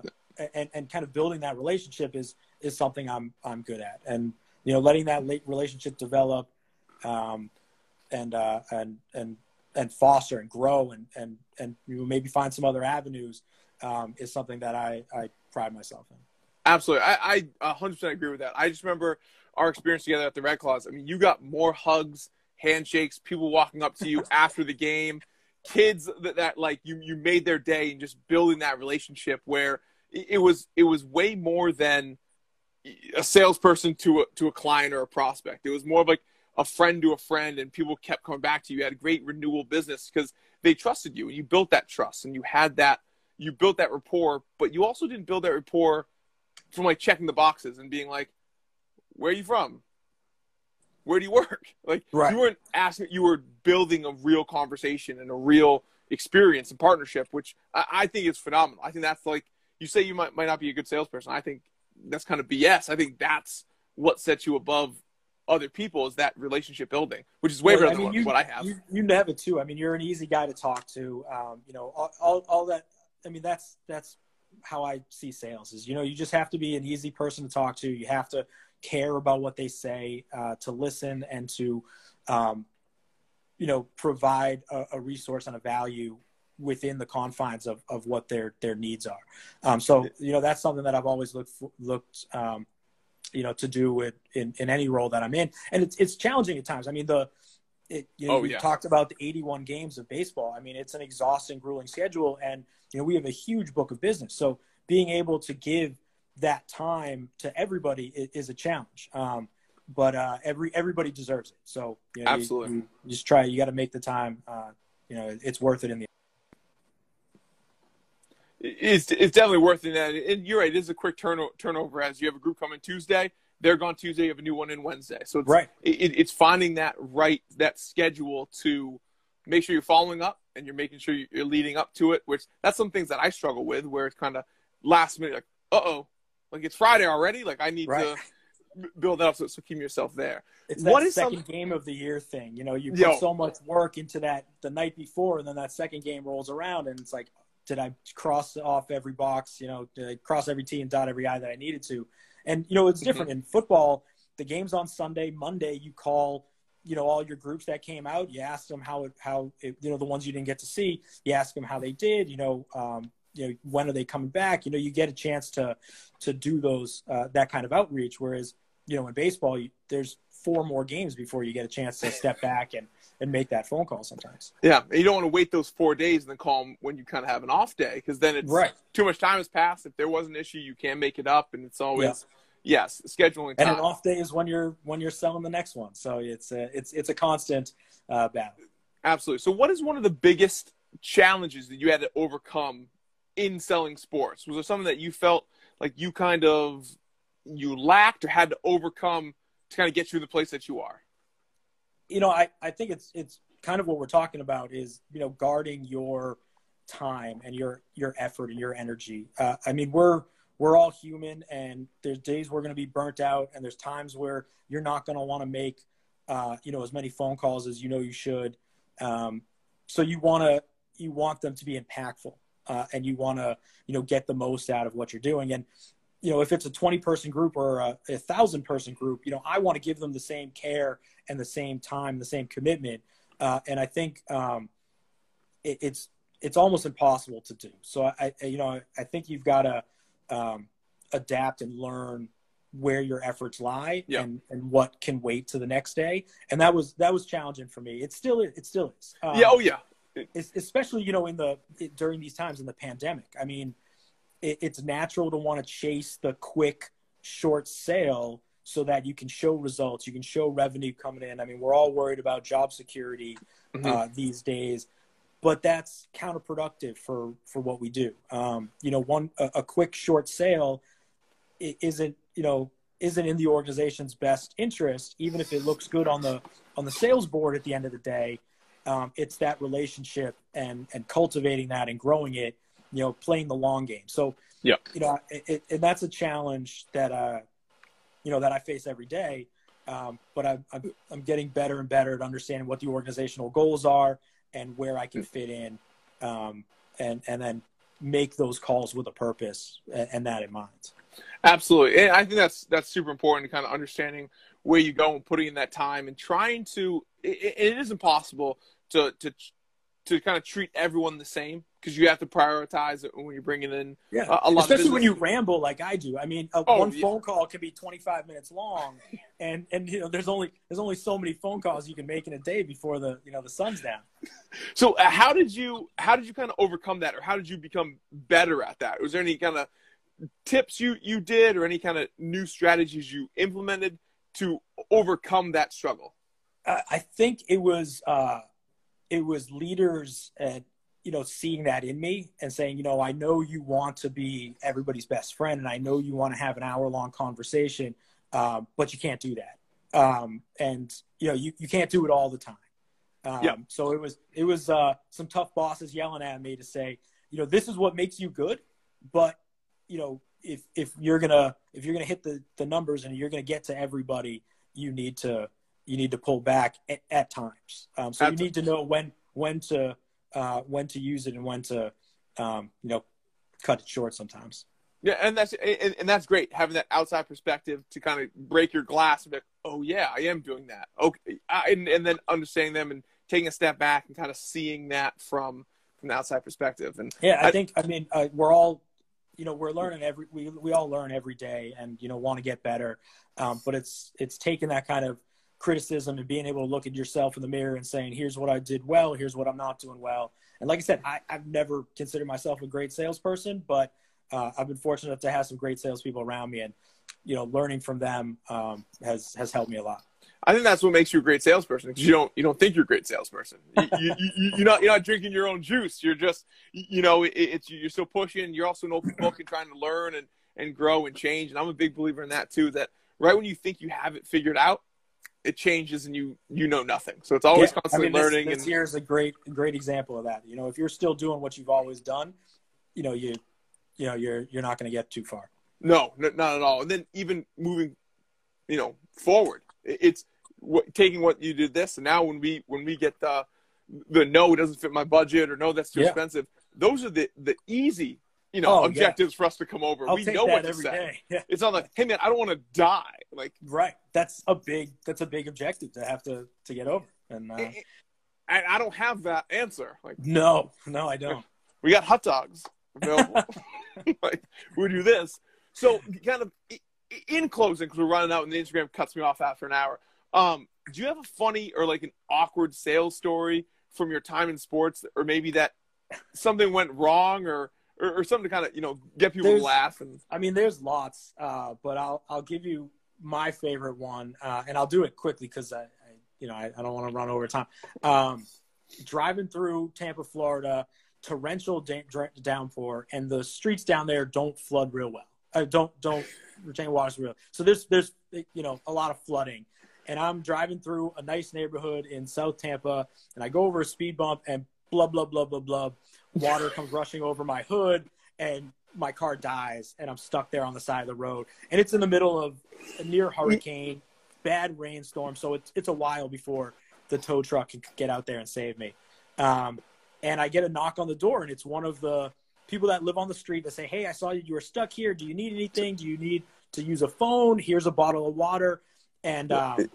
and, and kind of building that relationship is is something I'm I'm good at. And, you know, letting that late relationship develop um, and, uh, and, and and foster and grow and, and, and maybe find some other avenues um, is something that I, I pride myself in. Absolutely. I, I one hundred percent agree with that. I just remember our experience together at the Red Claws. I mean, you got more hugs, handshakes, people walking up to you after the game, kids that, that like you, you made their day, and just building that relationship where it, it was, it was way more than a salesperson to a, to a client or a prospect. It was more of like a friend to a friend, and people kept coming back to you. You had a great renewal business because they trusted you, and you built that trust, and you had that, you built that rapport, but you also didn't build that rapport from like checking the boxes and being like, where are you from? Where do you work? Like right. You weren't asking, you were building a real conversation and a real experience and partnership, which I, I think is phenomenal. I think that's like, you say you might, might not be a good salesperson. I think that's kind of B S. I think that's what sets you above other people, is that relationship building, which is way well, better I mean, than you, what I have. You, you have it too. I mean, you're an easy guy to talk to. Um, you know, all, all, all that. I mean, that's, that's how I see sales is, you know, you just have to be an easy person to talk to. You have to care about what they say, uh, to listen and to, um, you know, provide a, a resource and a value within the confines of, of what their, their needs are. Um, so, you know, that's something that I've always looked, for, looked, um, you know, to do with in, in any role that I'm in. And it's, it's challenging at times. I mean, the, it, you know, oh, we yeah. talked about the eighty-one games of baseball. I mean, it's an exhausting, grueling schedule, and, you know, we have a huge book of business. So being able to give that time to everybody is, is a challenge. Um, but uh, every everybody deserves it. So you know, absolutely, you, you just try. You got to make the time. Uh, you know, it's worth it in the. It's it's definitely worth it, and you're right. It is a quick turno- turnover as you have a group coming Tuesday. They're gone Tuesday. You have a new one in Wednesday. So it's right. it, it's finding that right that schedule to make sure you're following up and you're making sure you're leading up to it. Which that's some things that I struggle with, where it's kind of last minute, like uh oh. Like, it's Friday already. Like, I need right. to build that up, so, so keep yourself there. It's what that is second some... game of the year thing. You know, you put Yo. so much work into that the night before, and then that second game rolls around, and it's like, did I cross off every box, you know, did I cross every T and dot every I that I needed to? And, you know, it's different. Mm-hmm. In football, the game's on Sunday. Monday, you call, you know, all your groups that came out. You ask them how it, how it, you know, the ones you didn't get to see. You ask them how they did, you know, um, you know, when are they coming back? You know, you get a chance to, to do those, uh, that kind of outreach. Whereas, you know, in baseball, you, there's four more games before you get a chance to step back and, and make that phone call sometimes. Yeah. And you don't want to wait those four days and then call them when you kind of have an off day. Cause then it's right. too much time has passed. If there was an issue, you can make it up, and it's always, yeah. yes, scheduling time. And an off day is when you're, when you're selling the next one. So it's a, it's, it's a constant uh, battle. Absolutely. So what is one of the biggest challenges that you had to overcome in selling sports? Was there something that you felt like you kind of you lacked or had to overcome to kind of get you to the place that you are? You know, I, I think it's, it's kind of what we're talking about is, you know, guarding your time and your, your effort and your energy. Uh, I mean, we're, we're all human, and there's days we're going to be burnt out, and there's times where you're not going to want to make, uh, you know, as many phone calls as you know you should. Um, so you want to, you want them to be impactful. Uh, and you want to, you know, get the most out of what you're doing. And, you know, if it's a twenty person group or a one thousand person group, you know, I want to give them the same care and the same time, the same commitment. Uh, and I think um, it, it's, it's almost impossible to do. So I, I you know, I think you've got to um, adapt and learn where your efforts lie yeah. and, and what can wait to the next day. And that was, that was challenging for me. It still is. It still is. Um, yeah. Oh yeah. Especially, you know, in the during these times in the pandemic. I mean, it, it's natural to want to chase the quick, short sale so that you can show results, you can show revenue coming in. I mean, we're all worried about job security mm-hmm. uh, these days, but that's counterproductive for for what we do. Um, you know, one a, a quick, short sale isn't, you know, isn't in the organization's best interest, even if it looks good on the on the sales board at the end of the day. Um, it's that relationship and, and cultivating that and growing it, you know, playing the long game. So, yeah, you know, it, it, and that's a challenge that, uh, you know, that I face every day. Um, but I'm, I'm, I'm getting better and better at understanding what the organizational goals are and where I can fit in um, and, and then make those calls with a purpose and, and that in mind. Absolutely. And I think that's, that's super important, kind of understanding where you go and putting in that time and trying to, it, it is impossible to to to kind of treat everyone the same, because you have to prioritize it when you're bringing in yeah. a, a lot Especially of Especially when you ramble like I do. I mean, a, oh, one yeah. phone call can be twenty-five minutes long, and, and you know, there's only there's only so many phone calls you can make in a day before the, you know, the sun's down. So uh, how did you how did you kind of overcome that, or how did you become better at that? Was there any kind of tips you, you did, or any kind of new strategies you implemented to overcome that struggle? Uh, I think it was uh, – it was leaders and, you know, seeing that in me and saying, you know, I know you want to be everybody's best friend, and I know you want to have an hour long conversation, um, but you can't do that. Um, and, you know, you, you can't do it all the time. Um, yeah. So it was, it was uh, some tough bosses yelling at me to say, you know, this is what makes you good, but, you know, if, if you're going to, if you're going to hit the, the numbers and you're going to get to everybody, you need to, you need to pull back at, at times. Um, so at you times. Need to know when, when to, uh, when to use it and when to, um, you know, cut it short sometimes. Yeah. And that's, and, and that's great. Having that outside perspective to kind of break your glass and be like, oh yeah, I am doing that. Okay. I, and, and then understanding them and taking a step back and kind of seeing that from, from the outside perspective. And yeah, I, I think, I mean, uh, we're all, you know, we're learning every, we, we all learn every day and, you know, want to get better. Um, but it's, it's taking that kind of criticism and being able to look at yourself in the mirror and saying, here's what I did well, here's what I'm not doing well. And like I said, I, I've never considered myself a great salesperson, but uh, I've been fortunate enough to have some great salespeople around me, and, you know, learning from them um, has, has helped me a lot. I think that's what makes you a great salesperson, because you don't, you don't think you're a great salesperson. You, you, you, you're not, you're not drinking your own juice. You're just, you know, it, it's, you're still pushing. You're also an open book and trying to learn and, and grow and change. And I'm a big believer in that too, that right when you think you have it figured out, it changes and you, you know nothing. So it's always yeah. constantly I mean, this, learning. This and year is a great, great example of that. You know, if you're still doing what you've always done, you know, you, you know, you're, you're not going to get too far. No, not at all. And then even moving, you know, forward, it's what, taking what you did this. And now when we, when we get the, the no, it doesn't fit my budget, or no, that's too yeah. expensive. Those are the, the easy, you know, oh, objectives yeah. for us to come over. I'll we know what to every say. Day. It's not like, hey man, I don't want to die. Like, right. That's a big, that's a big objective to have to, to get over. And uh, it, I, I don't have that answer. Like, no, no, I don't. We got hot dogs available. Like, we do this. So kind of in closing, cause we're running out and the Instagram cuts me off after an hour. Um, do you have a funny or like an awkward sales story from your time in sports, or maybe that something went wrong, or, Or, or something to kind of, you know, get people there's, to laugh. And I mean, there's lots, uh, but I'll, I'll give you my favorite one, uh, and I'll do it quickly because, I, I, you know, I, I don't want to run over time. Um, driving through Tampa, Florida, torrential da downpour, and the streets down there don't flood real well. Uh, don't don't retain water real well. So there's, there's, you know, a lot of flooding. And I'm driving through a nice neighborhood in South Tampa, and I go over a speed bump, and blub, blub, blub, blub, blub. Water comes rushing over my hood, and my car dies, and I'm stuck there on the side of the road. And it's in the middle of a near hurricane, bad rainstorm. So it's, it's a while before the tow truck can get out there and save me. Um, and I get a knock on the door, and it's one of the people that live on the street that say, hey, I saw you, you were stuck here. Do you need anything? Do you need to use a phone? Here's a bottle of water. And um,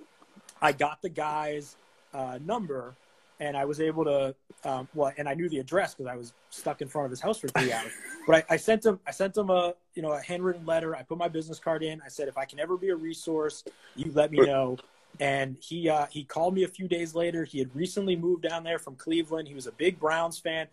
I got the guy's uh, number. And I was able to, um, well, and I knew the address because I was stuck in front of his house for three hours. But I, I sent him, I sent him a, you know, a handwritten letter. I put my business card in. I said, if I can ever be a resource, you let me know. And he, uh, he called me a few days later. He had recently moved down there from Cleveland. He was a big Browns fan,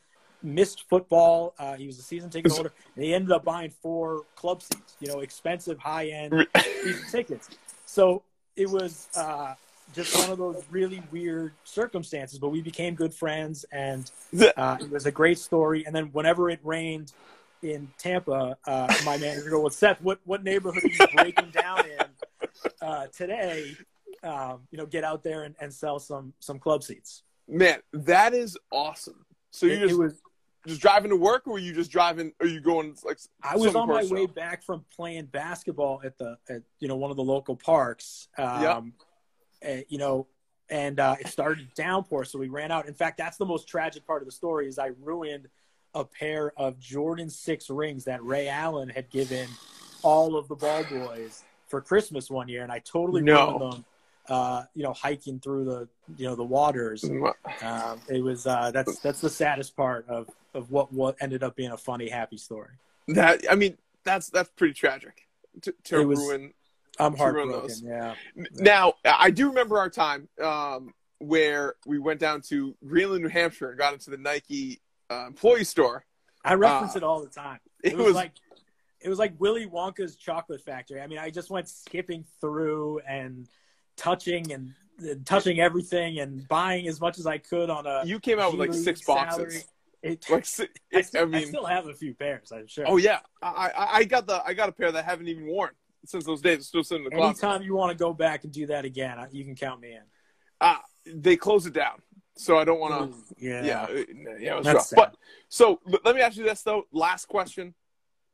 missed football. Uh, he was a season ticket holder, and he ended up buying four club seats, you know, expensive, high end season tickets. So it was, uh, just one of those really weird circumstances, but we became good friends, and uh, it was a great story. And then whenever it rained in Tampa, uh, my manager goes, well, Seth, what, what neighborhood are you breaking down in uh, today? Um, you know, get out there and, and sell some, some club seats. Man, that is awesome. So you just, was, just driving to work, or were you just driving, or you going like, I was on my way back from playing basketball at the, at, you know, one of the local parks. Um, yep. Uh, you know, and uh, it started to downpour, so we ran out. In fact, that's the most tragic part of the story is I ruined a pair of Jordan six rings that Ray Allen had given all of the ball boys for Christmas one year, and I totally no. ruined them. uh, you know, hiking through the, you know, the waters. Um, it was, uh, that's, that's the saddest part of, of what, what ended up being a funny, happy story. That, I mean, that's, that's pretty tragic to, to was, ruin. I'm to heartbroken. Ruin those. Yeah. Now I do remember our time, um, where we went down to Greenland, New Hampshire and got into the Nike uh, employee store. I reference uh, it all the time. It, it was, was like, it was like Willy Wonka's chocolate factory. I mean, I just went skipping through and touching and, and touching everything and buying as much as I could on a, you came out G with like six boxes. Salary. It, like, it, I, still, I, mean, I still have a few pairs, I'm sure. Oh yeah, I, I I got the I got a pair that I haven't even worn since those days. It's still sitting in the closet. Anytime you want to go back and do that again, you can count me in. Uh they close it down, so I don't want to. Yeah, yeah, it, yeah. It was rough. But so let me ask you this though. Last question.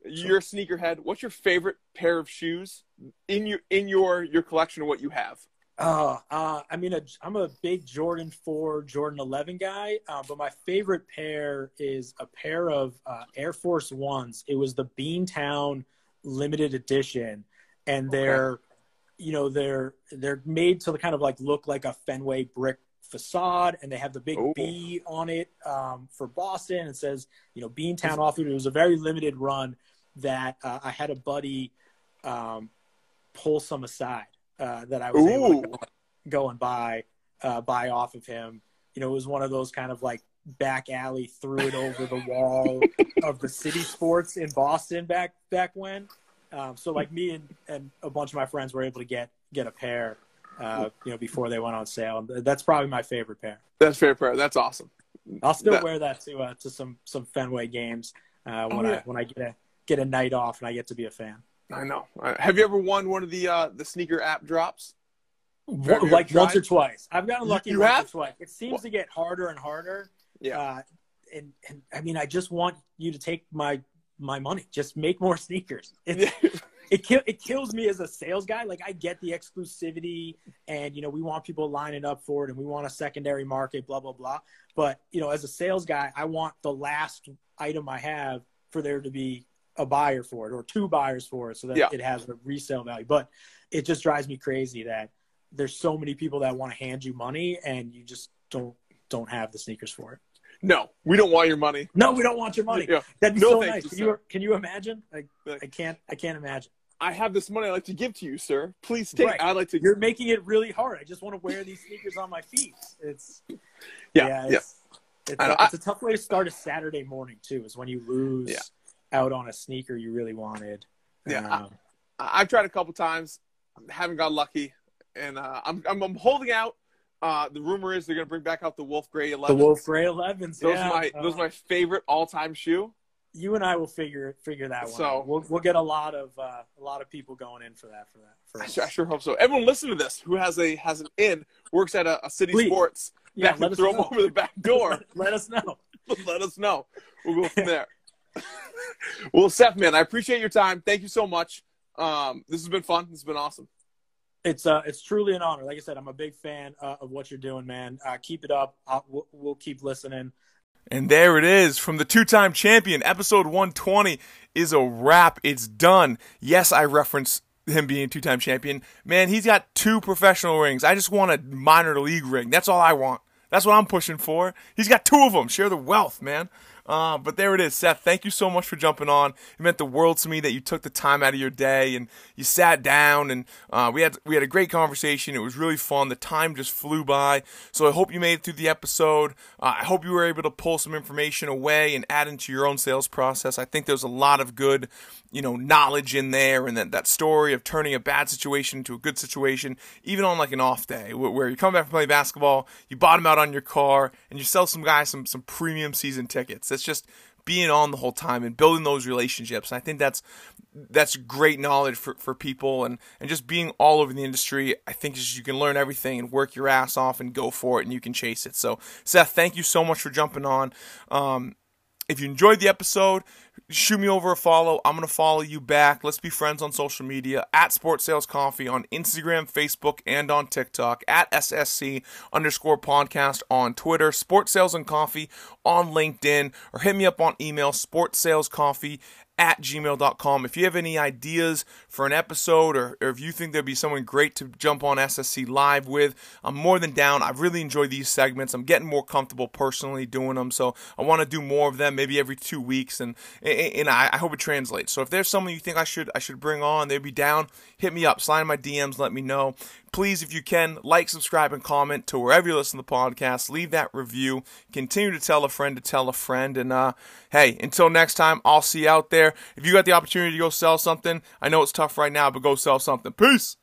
You're a sneakerhead. What's your favorite pair of shoes in your in your your collection of what you have? Uh, uh, I mean, a, I'm a big Jordan four, Jordan eleven guy, uh, but my favorite pair is a pair of uh, Air Force Ones. It was the Beantown limited edition, and they're, okay. you know, they're they're made to kind of like look like a Fenway brick facade, and they have the big Ooh. B on it um, for Boston. It says, you know, Beantown off it. It was a very limited run that uh, I had a buddy um, pull some aside. Uh, that I was Ooh. able to go, go and buy, uh, buy off of him. You know, it was one of those kind of like back alley, threw it over the wall of the City Sports in Boston back back when. Um, so like me and, and a bunch of my friends were able to get get a pair, uh, you know, before they went on sale. And that's probably my favorite pair. That's favorite pair. That's awesome. I'll still that... wear that to uh, to some some Fenway games uh, when oh, yeah. I when I get a get a night off and I get to be a fan. I know. Have you ever won one of the uh, the sneaker app drops? What, like tried? once or twice. I've gotten lucky you once have? or twice. It seems what? to get harder and harder. Yeah. Uh, and, and I mean, I just want you to take my my money. Just make more sneakers. It it, ki it kills me as a sales guy. Like I get the exclusivity, and you know we want people lining up for it, and we want a secondary market. Blah blah blah. But you know, as a sales guy, I want the last item I have for there to be a buyer for it or two buyers for it so that yeah. it has a resale value. But it just drives me crazy that there's so many people that want to hand you money and you just don't, don't have the sneakers for it. No, we don't want your money. No, we don't want your money. Yeah. That'd be no so nice. Can you, can you imagine? I, I can't, I can't imagine. I have this money I'd like to give to you, sir. Please take right. I like to. You're making it really hard. I just want to wear these sneakers on my feet. It's yeah. yeah, it's, yeah. It's, a, it's a tough way to start a Saturday morning too, is when you lose yeah. out on a sneaker you really wanted. Yeah, um, I, I've tried a couple times, haven't got lucky, and uh, I'm, I'm I'm holding out. Uh, the rumor is they're gonna bring back out the Wolf Gray elevens. The Wolf Gray elevens. Those yeah. are my uh, those are my favorite all time shoe. You and I will figure figure that one. So out. we'll we'll get a lot of uh, a lot of people going in for that for that. For I, sure, I sure hope so. Everyone listen to this who has a has an in works at a, a City Please. Sports. Yeah, that let can us throw know. them over the back door. let, let us know. Let us know. We'll go from there. Well, Seth, man, I appreciate your time. Thank you so much. Um, this has been fun. It's been awesome. It's uh, it's truly an honor. Like I said, I'm a big fan uh, of what you're doing, man. Uh, keep it up. I'll, we'll, we'll keep listening. And there it is from the two-time champion. Episode one twenty is a wrap. It's done. Yes, I referenced him being two-time champion. Man, he's got two professional rings. I just want a minor league ring. That's all I want. That's what I'm pushing for. He's got two of them. Share the wealth, man. Uh, but there it is, Seth. Thank you so much for jumping on. It meant the world to me that you took the time out of your day and you sat down, and uh, we had we had a great conversation. It was really fun. The time just flew by. So I hope you made it through the episode. Uh, I hope you were able to pull some information away and add into your own sales process. I think there's a lot of good, you know, knowledge in there, and that that story of turning a bad situation into a good situation, even on like an off day where you come back from playing basketball, you bottom out on your car, and you sell some guys some some premium season tickets. It's just being on the whole time and building those relationships. And I think that's that's great knowledge for, for people, and, and just being all over the industry. I think just you can learn everything and work your ass off and go for it, and you can chase it. So, Seth, thank you so much for jumping on. Um, if you enjoyed the episode, shoot me over a follow. I'm going to follow you back. Let's be friends on social media, at Sports Sales Coffee on Instagram, Facebook, and on TikTok, at S S C underscore podcast on Twitter, Sports Sales and Coffee on LinkedIn, or hit me up on email, sportssalescoffee at gmail dot com. If you have any ideas for an episode, or, or if you think there'd be someone great to jump on S S C Live with, I'm more than down. I really enjoy these segments. I'm getting more comfortable personally doing them, so I want to do more of them, maybe every two weeks, and and I, I hope it translates. So if there's someone you think I should I should bring on, they'd be down, hit me up, slide in my D Ms, let me know. Please, if you can, like, subscribe, and comment to wherever you listen to the podcast. Leave that review. Continue to tell a friend to tell a friend. And, uh, hey, until next time, I'll see you out there. If you got the opportunity to go sell something, I know it's tough right now, but go sell something. Peace!